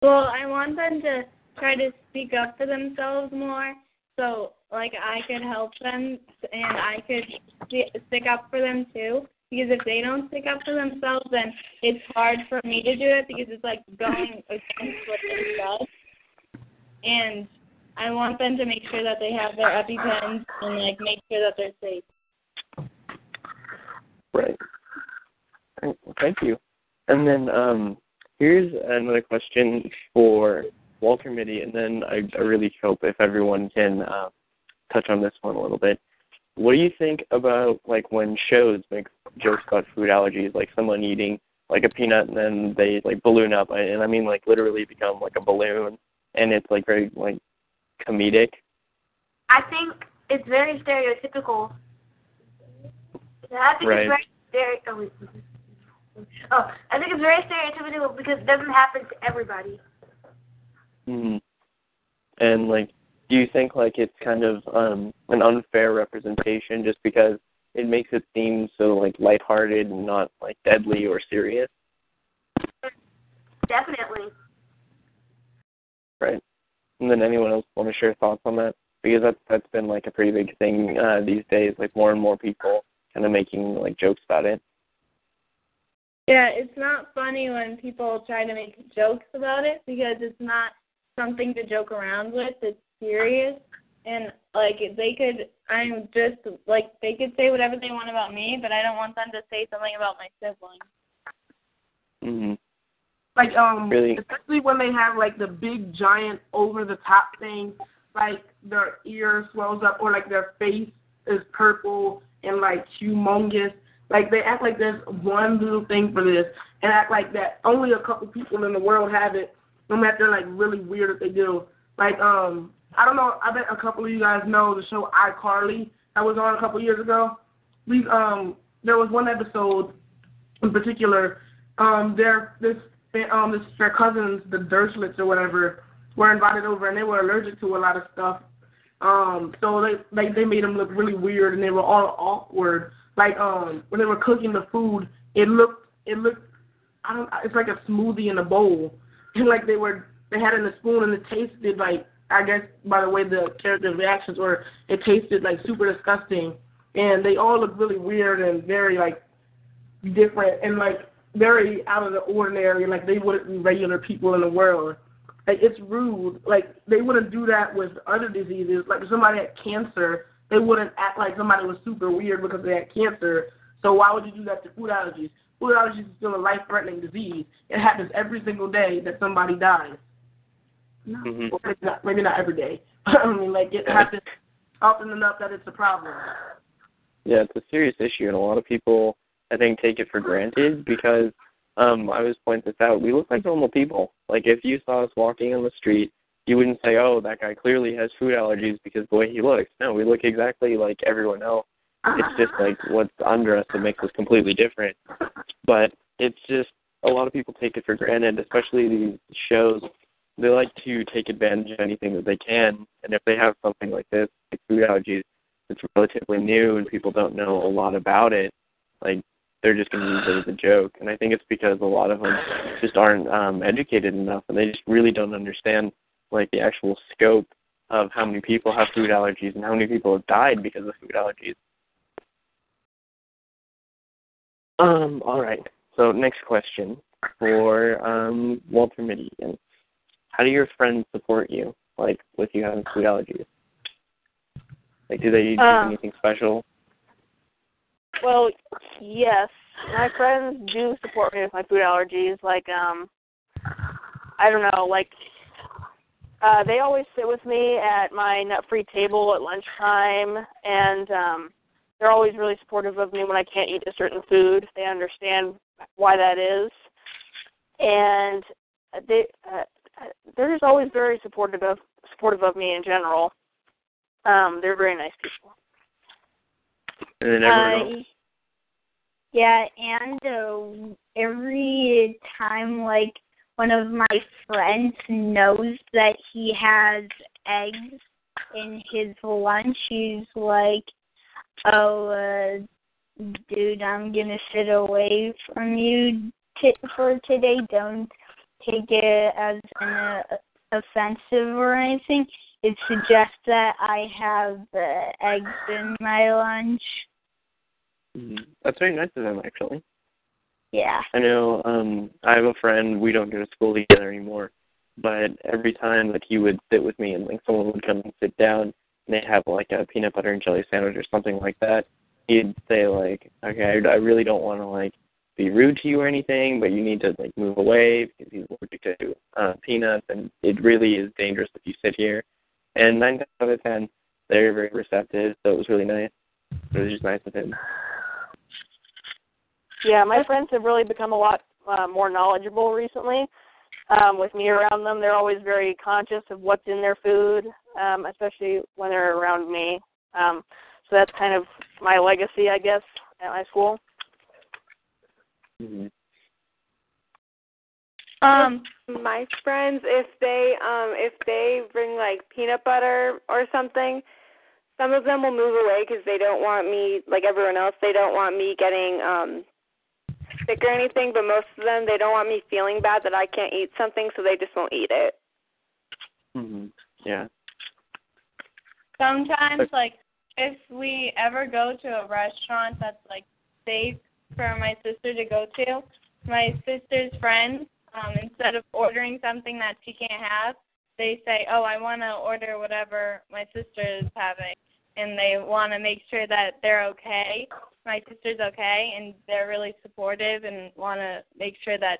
Well, I want them to try to speak up for themselves more, so, like, I could help them, and I could stick up for them, too. Because if they don't stick up for themselves, then it's hard for me to do it, because it's, like, going against what they love. And I want them to make sure that they have their EpiPens and, like, make sure that they're safe. Right. Thank you. And then um, here's another question for Walter Mitty, and then I, I really hope if everyone can uh, touch on this one a little bit. What do you think about, like, when shows make jokes about food allergies, like someone eating, like, a peanut and then they, like, balloon up, and I mean, like, literally become, like, a balloon, and it's, like, very, like, comedic? I think it's very stereotypical. I think, right. it's very stero- oh, oh, I think it's very stereotypical because it doesn't happen to everybody. Mm-hmm. And, like, do you think, like, it's kind of um, an unfair representation just because it makes it seem so, like, lighthearted and not, like, deadly or serious? Definitely. Right. And then anyone else want to share thoughts on that? Because that's, that's been, like, a pretty big thing uh, these days, like, more and more people kind of making, like, jokes about it. Yeah, it's not funny when people try to make jokes about it because it's not something to joke around with. It's serious. And, like, they could, I'm just, like, they could say whatever they want about me, but I don't want them to say something about my siblings. Mm-hmm. Like, um, really? Especially when they have, like, the big, giant, over-the-top thing, like, their ear swells up or, like, their face is purple and, like, humongous. Like, they act like there's one little thing for this and act like that only a couple people in the world have it, no matter if they're, like, really weird if they do. Like, um, I don't know, I bet a couple of you guys know the show iCarly that was on a couple of years ago. We, um, there was one episode in particular, um, there, this, um, this, their cousins, the Derschlets or whatever, were invited over and they were allergic to a lot of stuff. Um, so they, like, they made them look really weird and they were all awkward. Like, um, when they were cooking the food, it looked, it looked, I don't, it's like a smoothie in a bowl. And, like, they were, they had it in a spoon and it tasted like, I guess by the way the character's reactions were, it tasted like super disgusting. And they all looked really weird and very, like, different and, like, very out of the ordinary. Like, they wouldn't be regular people in the world. Like, it's rude. Like, they wouldn't do that with other diseases. Like, if somebody had cancer, they wouldn't act like somebody was super weird because they had cancer. So why would you do that to food allergies? Food allergies is still a life-threatening disease. It happens every single day that somebody dies. Mm-hmm. Well, maybe, not, maybe not every day. I mean, like, it happens often enough that it's a problem. Yeah, it's a serious issue, and a lot of people, I think, take it for granted because, Um, I always point this out, we look like normal people. Like, if you saw us walking on the street, you wouldn't say, oh, that guy clearly has food allergies because the way he looks. No, we look exactly like everyone else. It's just, like, what's under us that makes us completely different. But it's just a lot of people take it for granted, especially these shows. They like to take advantage of anything that they can. And if they have something like this, like food allergies, it's relatively new and people don't know a lot about it, like, they're just going to use it as a joke. And I think it's because a lot of them just aren't um, educated enough, and they just really don't understand, like, the actual scope of how many people have food allergies and how many people have died because of food allergies. Um, all right, so next question for um, Walter Mitty. How do your friends support you, like, with you having food allergies? Like, do they do uh. anything special? Well, yes. My friends do support me with my food allergies. Like, um, I don't know, like, uh, they always sit with me at my nut-free table at lunchtime, and um, they're always really supportive of me when I can't eat a certain food. They understand why that is. And they, uh, they're just always very supportive of, supportive of me in general. Um, they're very nice people. And then everyone uh, else. Yeah, and uh, every time, like, one of my friends knows that he has eggs in his lunch, he's like, oh, uh, dude, I'm going to sit away from you t- for today. Don't take it as an uh, offensive or anything. It suggests that I have uh, eggs in my lunch. Mm-hmm. That's very nice of them, actually. Yeah. I know um, I have a friend, we don't go to school together anymore, but every time that he would sit with me and like someone would come and sit down and they'd have like a peanut butter and jelly sandwich or something like that, he'd say like, okay, I really don't want to like be rude to you or anything, but you need to like move away because he's allergic to uh, peanuts and it really is dangerous if you sit here. And nine times out of ten, they're very receptive, so it was really nice. It was just nice of him. Yeah, my friends have really become a lot uh, more knowledgeable recently. Um, with me around them, they're always very conscious of what's in their food, um, especially when they're around me. Um, so that's kind of my legacy, I guess, at my school. Mm-hmm. Um, my friends, if they um, if they bring like peanut butter or something, some of them will move away because they don't want me, like everyone else, they don't want me getting um, sick or anything, but most of them, they don't want me feeling bad that I can't eat something, so they just won't eat it. Mm-hmm. Yeah. Sometimes, like, if we ever go to a restaurant that's, like, safe for my sister to go to, my sister's friends, um, instead of ordering something that she can't have, they say, oh, I want to order whatever my sister is having, and they want to make sure that they're okay, my sister's okay, and they're really supportive and want to make sure that,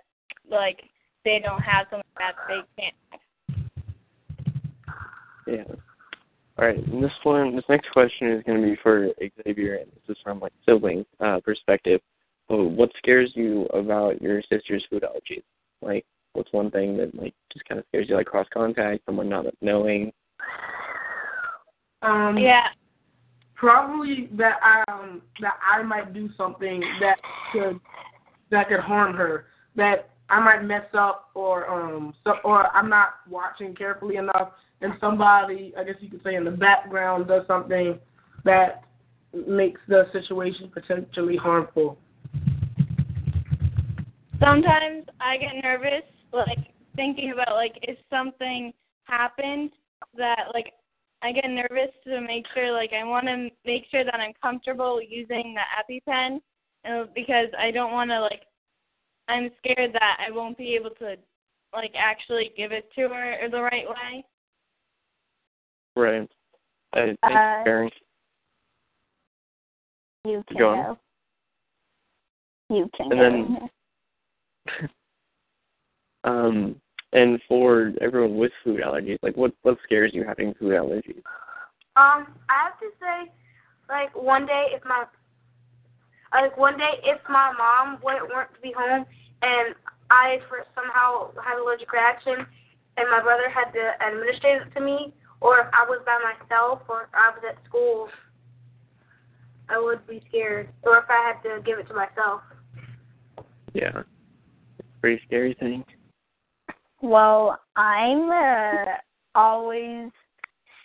like, they don't have something that they can't have. Yeah. All right, and this one, this next question is going to be for Xavier, and this is from, like, sibling uh, perspective. So what scares you about your sister's food allergies? Like, what's one thing that, like, just kind of scares you, like cross-contact, someone not knowing? Um, yeah. Probably that um that I might do something that could that could harm her, that I might mess up or um so, or I'm not watching carefully enough, and somebody, I guess you could say, in the background does something that makes the situation potentially harmful. Sometimes I get nervous, like thinking about like if something happened that like. I get nervous to make sure, like, I want to make sure that I'm comfortable using the EpiPen and, because I don't want to, like, I'm scared that I won't be able to, like, actually give it to her the right way. Right. I think uh, Karen. You can go. On. You can and go. Then, um... And for everyone with food allergies, like, what, what scares you having food allergies? Um, I have to say, like, one day if my, like, one day if my mom wouldn't work to be home and I for somehow had an allergic reaction and my brother had to administer it to me, or if I was by myself or I was at school, I would be scared. Or if I had to give it to myself. Yeah. It's a pretty scary thing. Well, I'm uh, always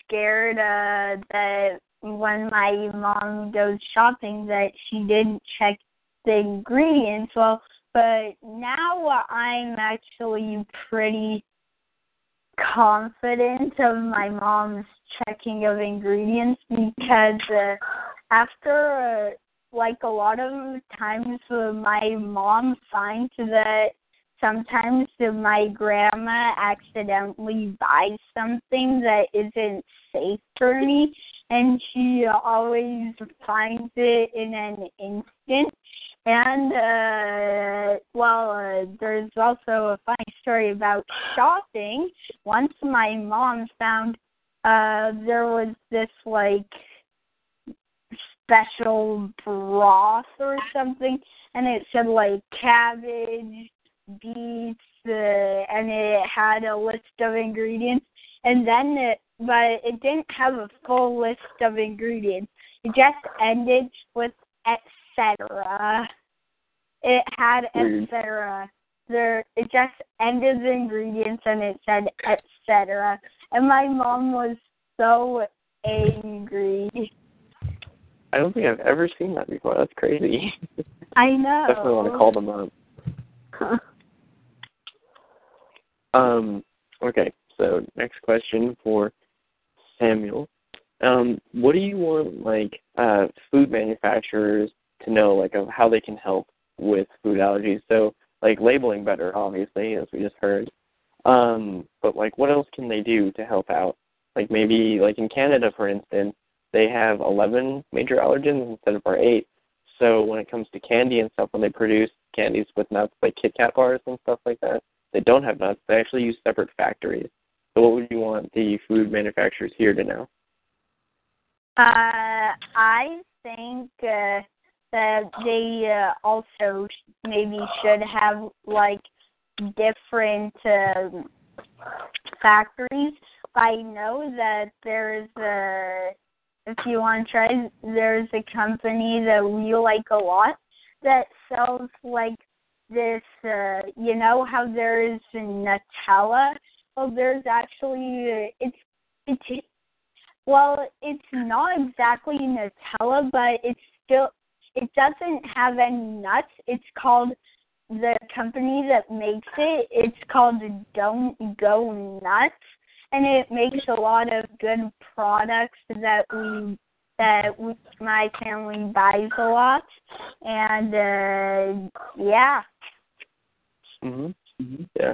scared uh, that when my mom goes shopping that she didn't check the ingredients well, but now I'm actually pretty confident of my mom's checking of ingredients because uh, after, uh, like, a lot of times uh, my mom finds that sometimes my grandma accidentally buys something that isn't safe for me, and she always finds it in an instant. And, uh, well, uh, there's also a funny story about shopping. Once my mom found uh, there was this, like, special broth or something, and it said, like, cabbage, beets, uh, and it had a list of ingredients, and then it, but it didn't have a full list of ingredients. It just ended with et cetera. It had et cetera. There, it just ended the ingredients, and it said et cetera. And my mom was so angry. I don't think I've ever seen that before. That's crazy. I know. Definitely want to call them up. Huh. Um, okay, so next question for Samuel. Um, what do you want, like, uh, food manufacturers to know, like, of how they can help with food allergies? So, like, labeling better, obviously, as we just heard. Um, but, like, what else can they do to help out? Like, maybe, like, in Canada, for instance, they have eleven major allergens instead of our eight. So when it comes to candy and stuff, when they produce candies with nuts, like Kit Kat bars and stuff like that, they don't have nuts. They actually use separate factories. So what would you want the food manufacturers here to know? Uh, I think uh, that they uh, also maybe should have, like, different um, factories. I know that there's a, if you want to try, there's a company that we like a lot that sells, like, this, uh, you know how there's Nutella? Well, there's actually, it's, it's, well, it's not exactly Nutella, but it's still, it doesn't have any nuts. It's called, the company that makes it, it's called Don't Go Nuts, and it makes a lot of good products that we, that we, my family buys a lot, and, uh, yeah. Mhm. Mm-hmm. Yeah.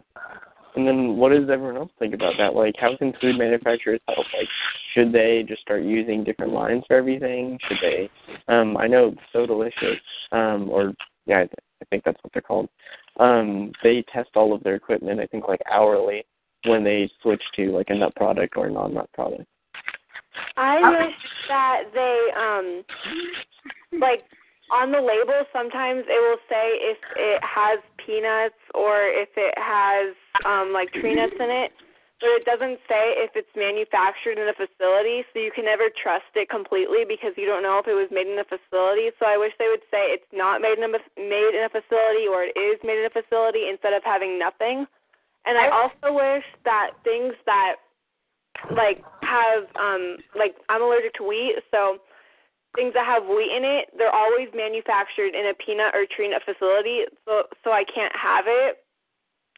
And then what does everyone else think about that? Like, how can food manufacturers help? Like, should they just start using different lines for everything? Should they, um, I know So Delicious, um, or, yeah, I think that's what they're called. Um, they test all of their equipment, I think, like, hourly when they switch to, like, a nut product or a non-nut product. I wish that they, um, like, on the label, sometimes it will say if it has peanuts or if it has, um, like, tree nuts in it, but it doesn't say if it's manufactured in a facility, so you can never trust it completely because you don't know if it was made in a facility. So I wish they would say it's not made in a, made in a facility or it is made in a facility instead of having nothing. And I also wish that things that, like, have, um, like, I'm allergic to wheat, so things that have wheat in it, they're always manufactured in a peanut or tree nut facility, so so I can't have it.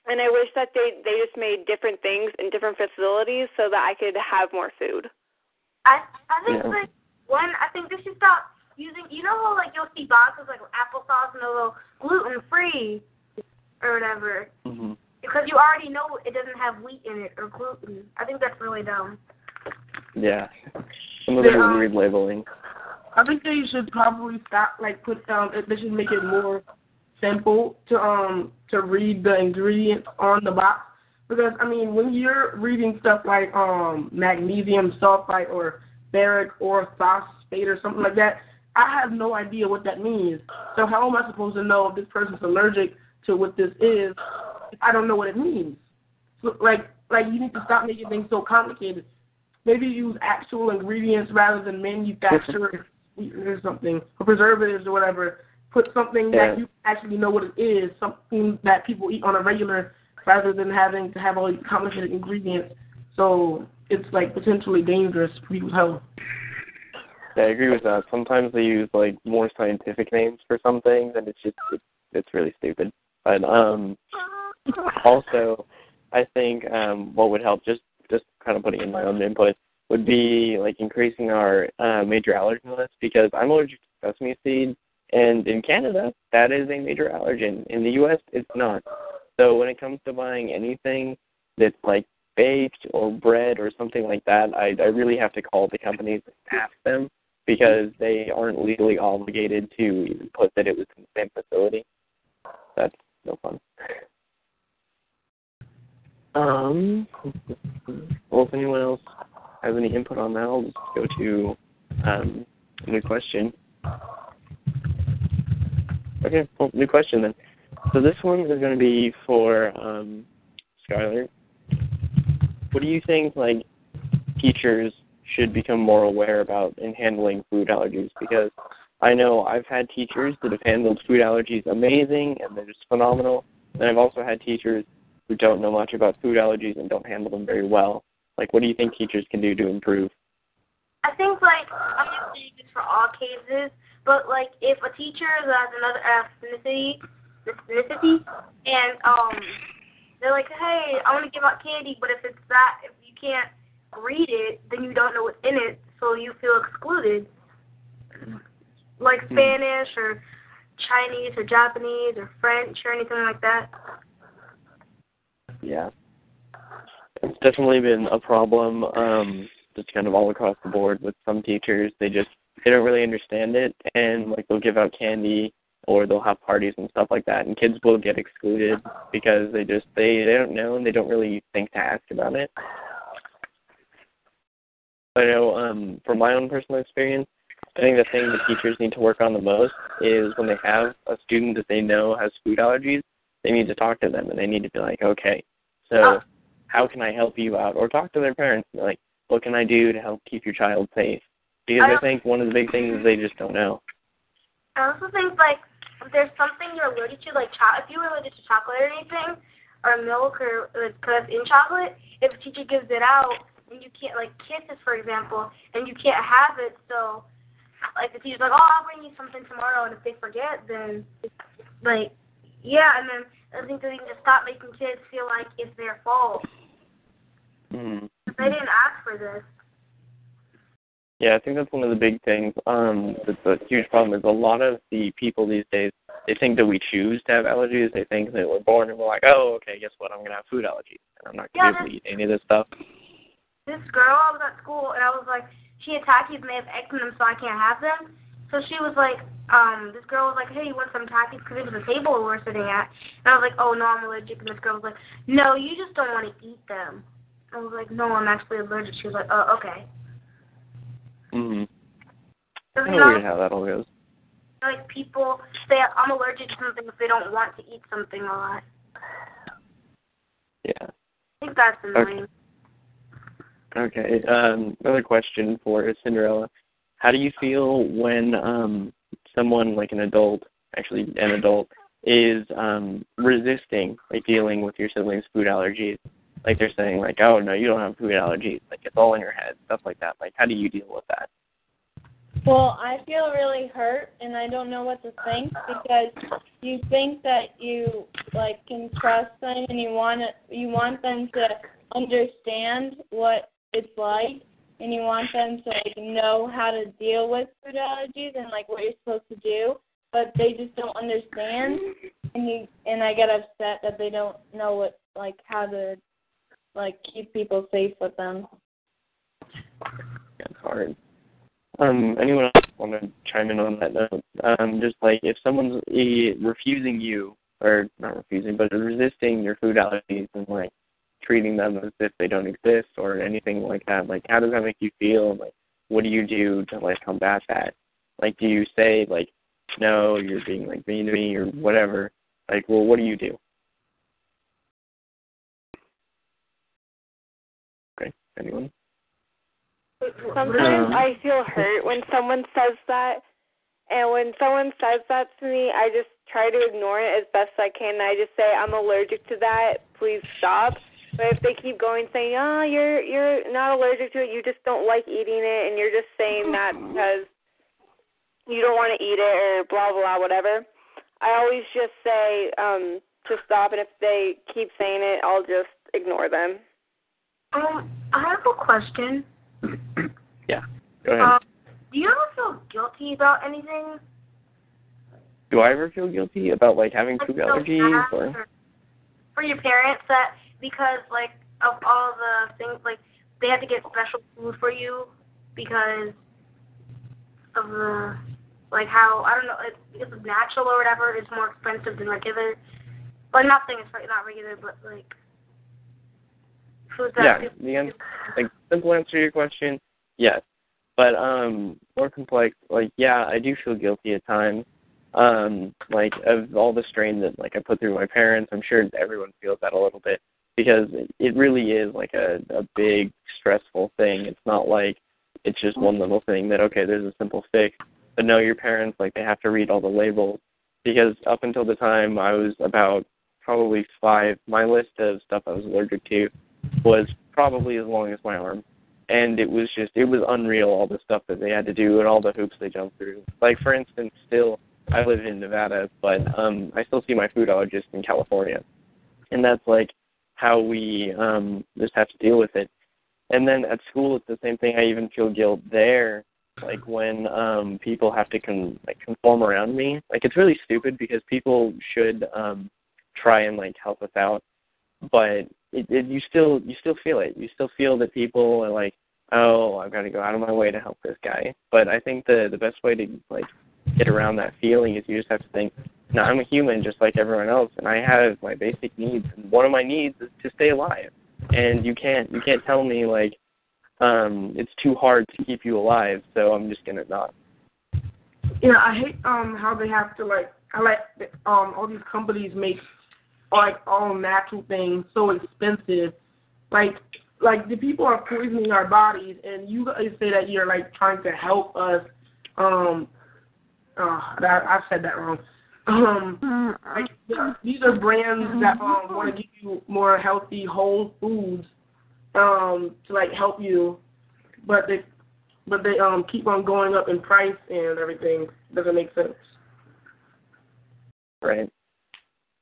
And I wish that they, they just made different things in different facilities so that I could have more food. I I think, yeah. like, one, I think they should stop using, you know how, like, you'll see boxes, like, applesauce and a little gluten-free or whatever? Mm-hmm. Because you already know it doesn't have wheat in it or gluten. I think that's really dumb. Yeah. Some of the um, weird labeling. I think they should probably stop, like, put down, um, they should make it more simple to um to read the ingredients on the box, because I mean when you're reading stuff like um magnesium sulfite or ferric or phosphate or something like that, I have no idea what that means. So how am I supposed to know if this person's allergic to what this is if I don't know what it means? So, like like you need to stop making things so complicated. Maybe use actual ingredients rather than manufactured or something, or preservatives or whatever. Put something yeah. that you actually know what it is, something that people eat on a regular, rather than having to have all these complicated ingredients. So it's, like, potentially dangerous for people's health. Yeah, I agree with that. Sometimes they use, like, more scientific names for some things, and it's just, it's, it's really stupid. But um, also, I think um, what would help, just, just kind of putting in my own input, would be, like, increasing our uh, major allergen list, because I'm allergic to sesame seeds. And in Canada, that is a major allergen. In the U S, it's not. So when it comes to buying anything that's, like, baked or bread or something like that, I, I really have to call the companies and ask them, because they aren't legally obligated to even put that it was in the same facility. That's no fun. Um, well, if anyone else has any input on that, I'll just go to um, a new question. Okay, well, new question then. So this one is going to be for um, Skylar. What do you think, like, teachers should become more aware about in handling food allergies? Because I know I've had teachers that have handled food allergies amazing, and they're just phenomenal. And I've also had teachers who don't know much about food allergies and don't handle them very well. Like, what do you think teachers can do to improve? I think, like, I'm just saying this for all cases, but, like, if a teacher has another ethnicity, ethnicity and um, they're like, hey, I want to give out candy, but if it's that, if you can't read it, then you don't know what's in it, so you feel excluded. Like Spanish or Chinese or Japanese or French or anything like that. Yeah. It's definitely been a problem um, just kind of all across the board with some teachers. They just, they don't really understand it, and, like, they'll give out candy or they'll have parties and stuff like that, and kids will get excluded because they just, they, they don't know and they don't really think to ask about it. I know um, from my own personal experience, I think the thing that teachers need to work on the most is when they have a student that they know has food allergies, they need to talk to them, and they need to be like, okay, so oh. how can I help you out? Or talk to their parents and be like, what can I do to help keep your child safe? Because I, I think one of the big things is they just don't know. I also think, like, if there's something you're allergic to, like, cho- if you're allergic to chocolate or anything, or milk or like, put in chocolate, if a teacher gives it out, and you can't, like, kisses, for example, and you can't have it, so... Like, the teacher's like, oh, I'll bring you something tomorrow, and if they forget, then, like, yeah, and then I think they can just stop making kids feel like it's their fault. Mm-hmm. They didn't ask for this. Yeah, I think that's one of the big things. Um, that's a huge problem is a lot of the people these days, they think that we choose to have allergies. They think that we're born and we're like, oh, okay, guess what, I'm going to have food allergies, and I'm not going to yeah, eat any of this stuff. This girl, I was at school, and I was like, she had Takis and they have eggs in them, so I can't have them. So she was like, um, this girl was like, hey, you want some Takis? Because it was a table we were sitting at. And I was like, oh, no, I'm allergic. And this girl was like, no, you just don't want to eat them. I was like, no, I'm actually allergic. She was like, oh, okay. Mm-hmm. It's weird how that all goes. Like, people say, I'm allergic to something if they don't want to eat something a lot. Yeah. I think that's annoying. Okay. Okay, um, another question for Cinderella. How do you feel when um, someone, like an adult, actually an adult, is um, resisting, like, dealing with your siblings' food allergies? Like, they're saying, like, oh, no, you don't have food allergies. Like, it's all in your head, stuff like that. Like, how do you deal with that? Well, I feel really hurt, and I don't know what to think, because you think that you, like, can trust them, and you want it, you want them to understand what it's like, and you want them to, like, know how to deal with food allergies and, like, what you're supposed to do, but they just don't understand, and you and I get upset that they don't know what, like, how to, like, keep people safe with them. That's hard. Um, anyone else want to chime in on that note? Um, just, like, if someone's refusing you, or not refusing, but resisting your food allergies and, like, treating them as if they don't exist or anything like that. Like, how does that make you feel? Like, what do you do to, like, combat that? Like, do you say, like, no, you're being, like, mean to me or whatever? Like, well, what do you do? Okay, anyone? Sometimes um, I feel hurt when someone says that. And when someone says that to me, I just try to ignore it as best I can. I just say, I'm allergic to that. Please stop. But if they keep going saying, oh, you're you're not allergic to it, you just don't like eating it, and you're just saying that because you don't want to eat it or blah, blah, whatever, I always just say um, to stop, and if they keep saying it, I'll just ignore them. Um, I have a question. Yeah, go ahead. Um, do you ever feel guilty about anything? Do I ever feel guilty about, like, having food allergies? Or? or for your parents that... Because, like, of all the things, like, they have to get special food for you because of the, like, how, I don't know, it's, it's natural or whatever. It's more expensive than regular. Well, nothing is not regular, but, like, food that... Yeah, the answer, like, simple answer to your question, yes. But, um, more complex, like, yeah, I do feel guilty at times. Um, like, of all the strain that, like, I put through my parents, I'm sure everyone feels that a little bit. Because it really is, like, a, a big, stressful thing. It's not like it's just one little thing that, okay, there's a simple fix. But no, your parents, like, they have to read all the labels. Because up until the time I was about probably five, my list of stuff I was allergic to was probably as long as my arm. And it was just, it was unreal, all the stuff that they had to do and all the hoops they jumped through. Like, for instance, still, I live in Nevada, but um, I still see my food allergist in California. And that's, like, how we um, just have to deal with it. And then at school, it's the same thing. I even feel guilt there, like, when um, people have to, con- like, conform around me. Like, it's really stupid because people should um, try and, like, help us out. But it, it, you still you still feel it. You still feel that people are like, oh, I've got to go out of my way to help this guy. But I think the, the best way to, like, get around that feeling is you just have to think, no, I'm a human just like everyone else, and I have my basic needs. And one of my needs is to stay alive. And you can't you can't tell me, like, um, it's too hard to keep you alive, so I'm just going to not. Yeah, I hate um how they have to, like, I like um all these companies make, like, all natural things so expensive. Like, like the people are poisoning our bodies, and you guys say that you're, like, trying to help us. Um, uh, that, I've said that wrong. Um, like, the, these are brands that um, want to give you more healthy, whole foods um, to, like, help you, but they but they um, keep on going up in price and everything. Doesn't make sense. Right.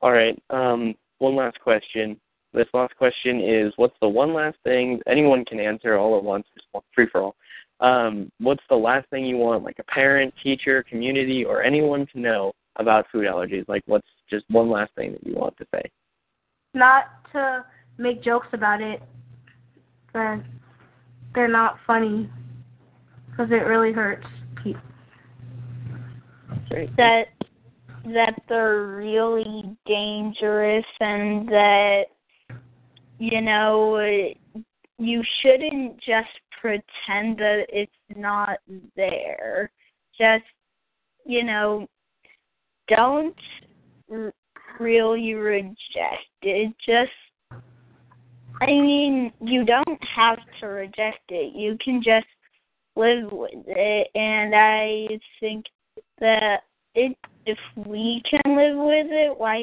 All right, um, one last question. This last question is, what's the one last thing anyone can answer all at once, free for all? Um, what's the last thing you want, like, a parent, teacher, community, or anyone to know about food allergies? Like, what's just one last thing that you want to say? Not to make jokes about it. They're, they're not funny because it really hurts people. Great. That... that they're really dangerous and that, you know, you shouldn't just pretend that it's not there. Just, you know, don't r- really reject it. Just, I mean, you don't have to reject it. You can just live with it. And I think that It, if we can live with it, why?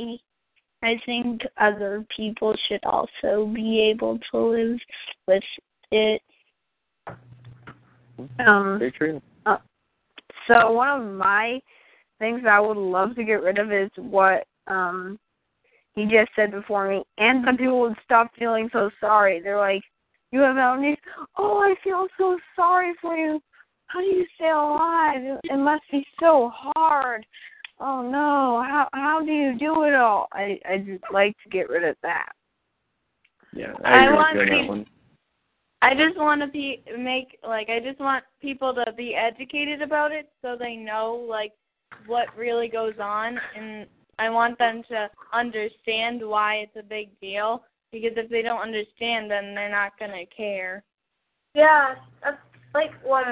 I think other people should also be able to live with it. Um, Very true. Uh, so one of my things that I would love to get rid of is what um, he just said before me. And some people would stop feeling so sorry. They're like, you have allergies? Oh, I feel so sorry for you. How do you stay alive? It must be so hard. Oh, no. How how do you do it all? I, I'd like to get rid of that. Yeah, I, I want that one. I just want to be, make, like, I just want people to be educated about it so they know, like, what really goes on. And I want them to understand why it's a big deal. Because if they don't understand, then they're not going to care. Yeah, that's, like, what...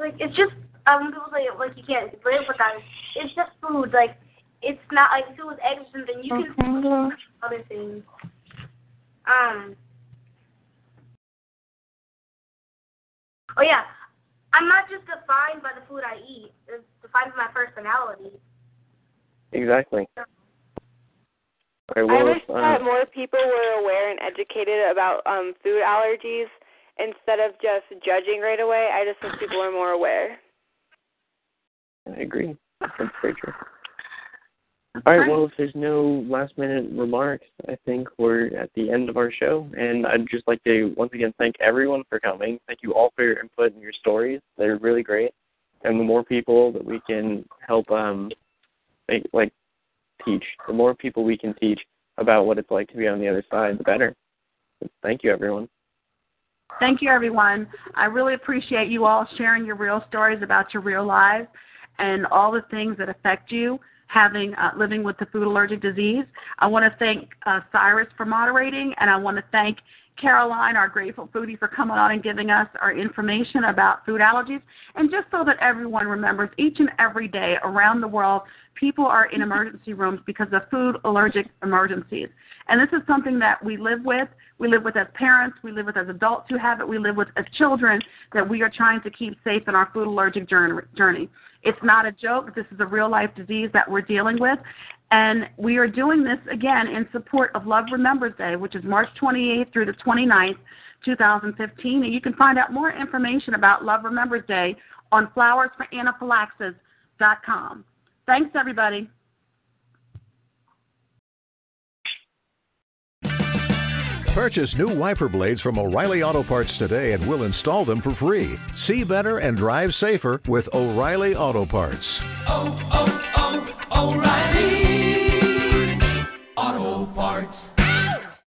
Like, it's just, um, people say, like, you can't live without it. It's just food. Like, it's not, like, if it was eggs and then you can mm-hmm. eat other things. Um. Oh, yeah. I'm not just defined by the food I eat. It's defined by my personality. Exactly. So. Right, well, I wish um, that more people were aware and educated about um, food allergies. Instead of just judging right away, I just think people are more aware. I agree. That's very true. All right, well, if there's no last-minute remarks, I think we're at the end of our show. And I'd just like to, once again, thank everyone for coming. Thank you all for your input and your stories. They're really great. And the more people that we can help, um, like, like teach, the more people we can teach about what it's like to be on the other side, the better. So thank you, everyone. Thank you, everyone. I really appreciate you all sharing your real stories about your real lives and all the things that affect you having uh, living with the food allergic disease. I want to thank uh, Cyrus for moderating, and I want to thank Caroline, our grateful foodie, for coming on and giving us our information about food allergies. And just so that everyone remembers, each and every day around the world, people are in emergency rooms because of food allergic emergencies. And this is something that we live with. We live with as parents. We live with as adults who have it. We live with as children that we are trying to keep safe in our food allergic journey. It's not a joke. This is a real-life disease that we're dealing with. And we are doing this, again, in support of Love Remembers Day, which is March twenty-eighth through the twenty-ninth, two thousand fifteen. And you can find out more information about Love Remembers Day on flowers for anaphylaxis dot com. Thanks, everybody. Purchase new wiper blades from O'Reilly Auto Parts today and we'll install them for free. See better and drive safer with O'Reilly Auto Parts. Oh, oh, oh, O'Reilly.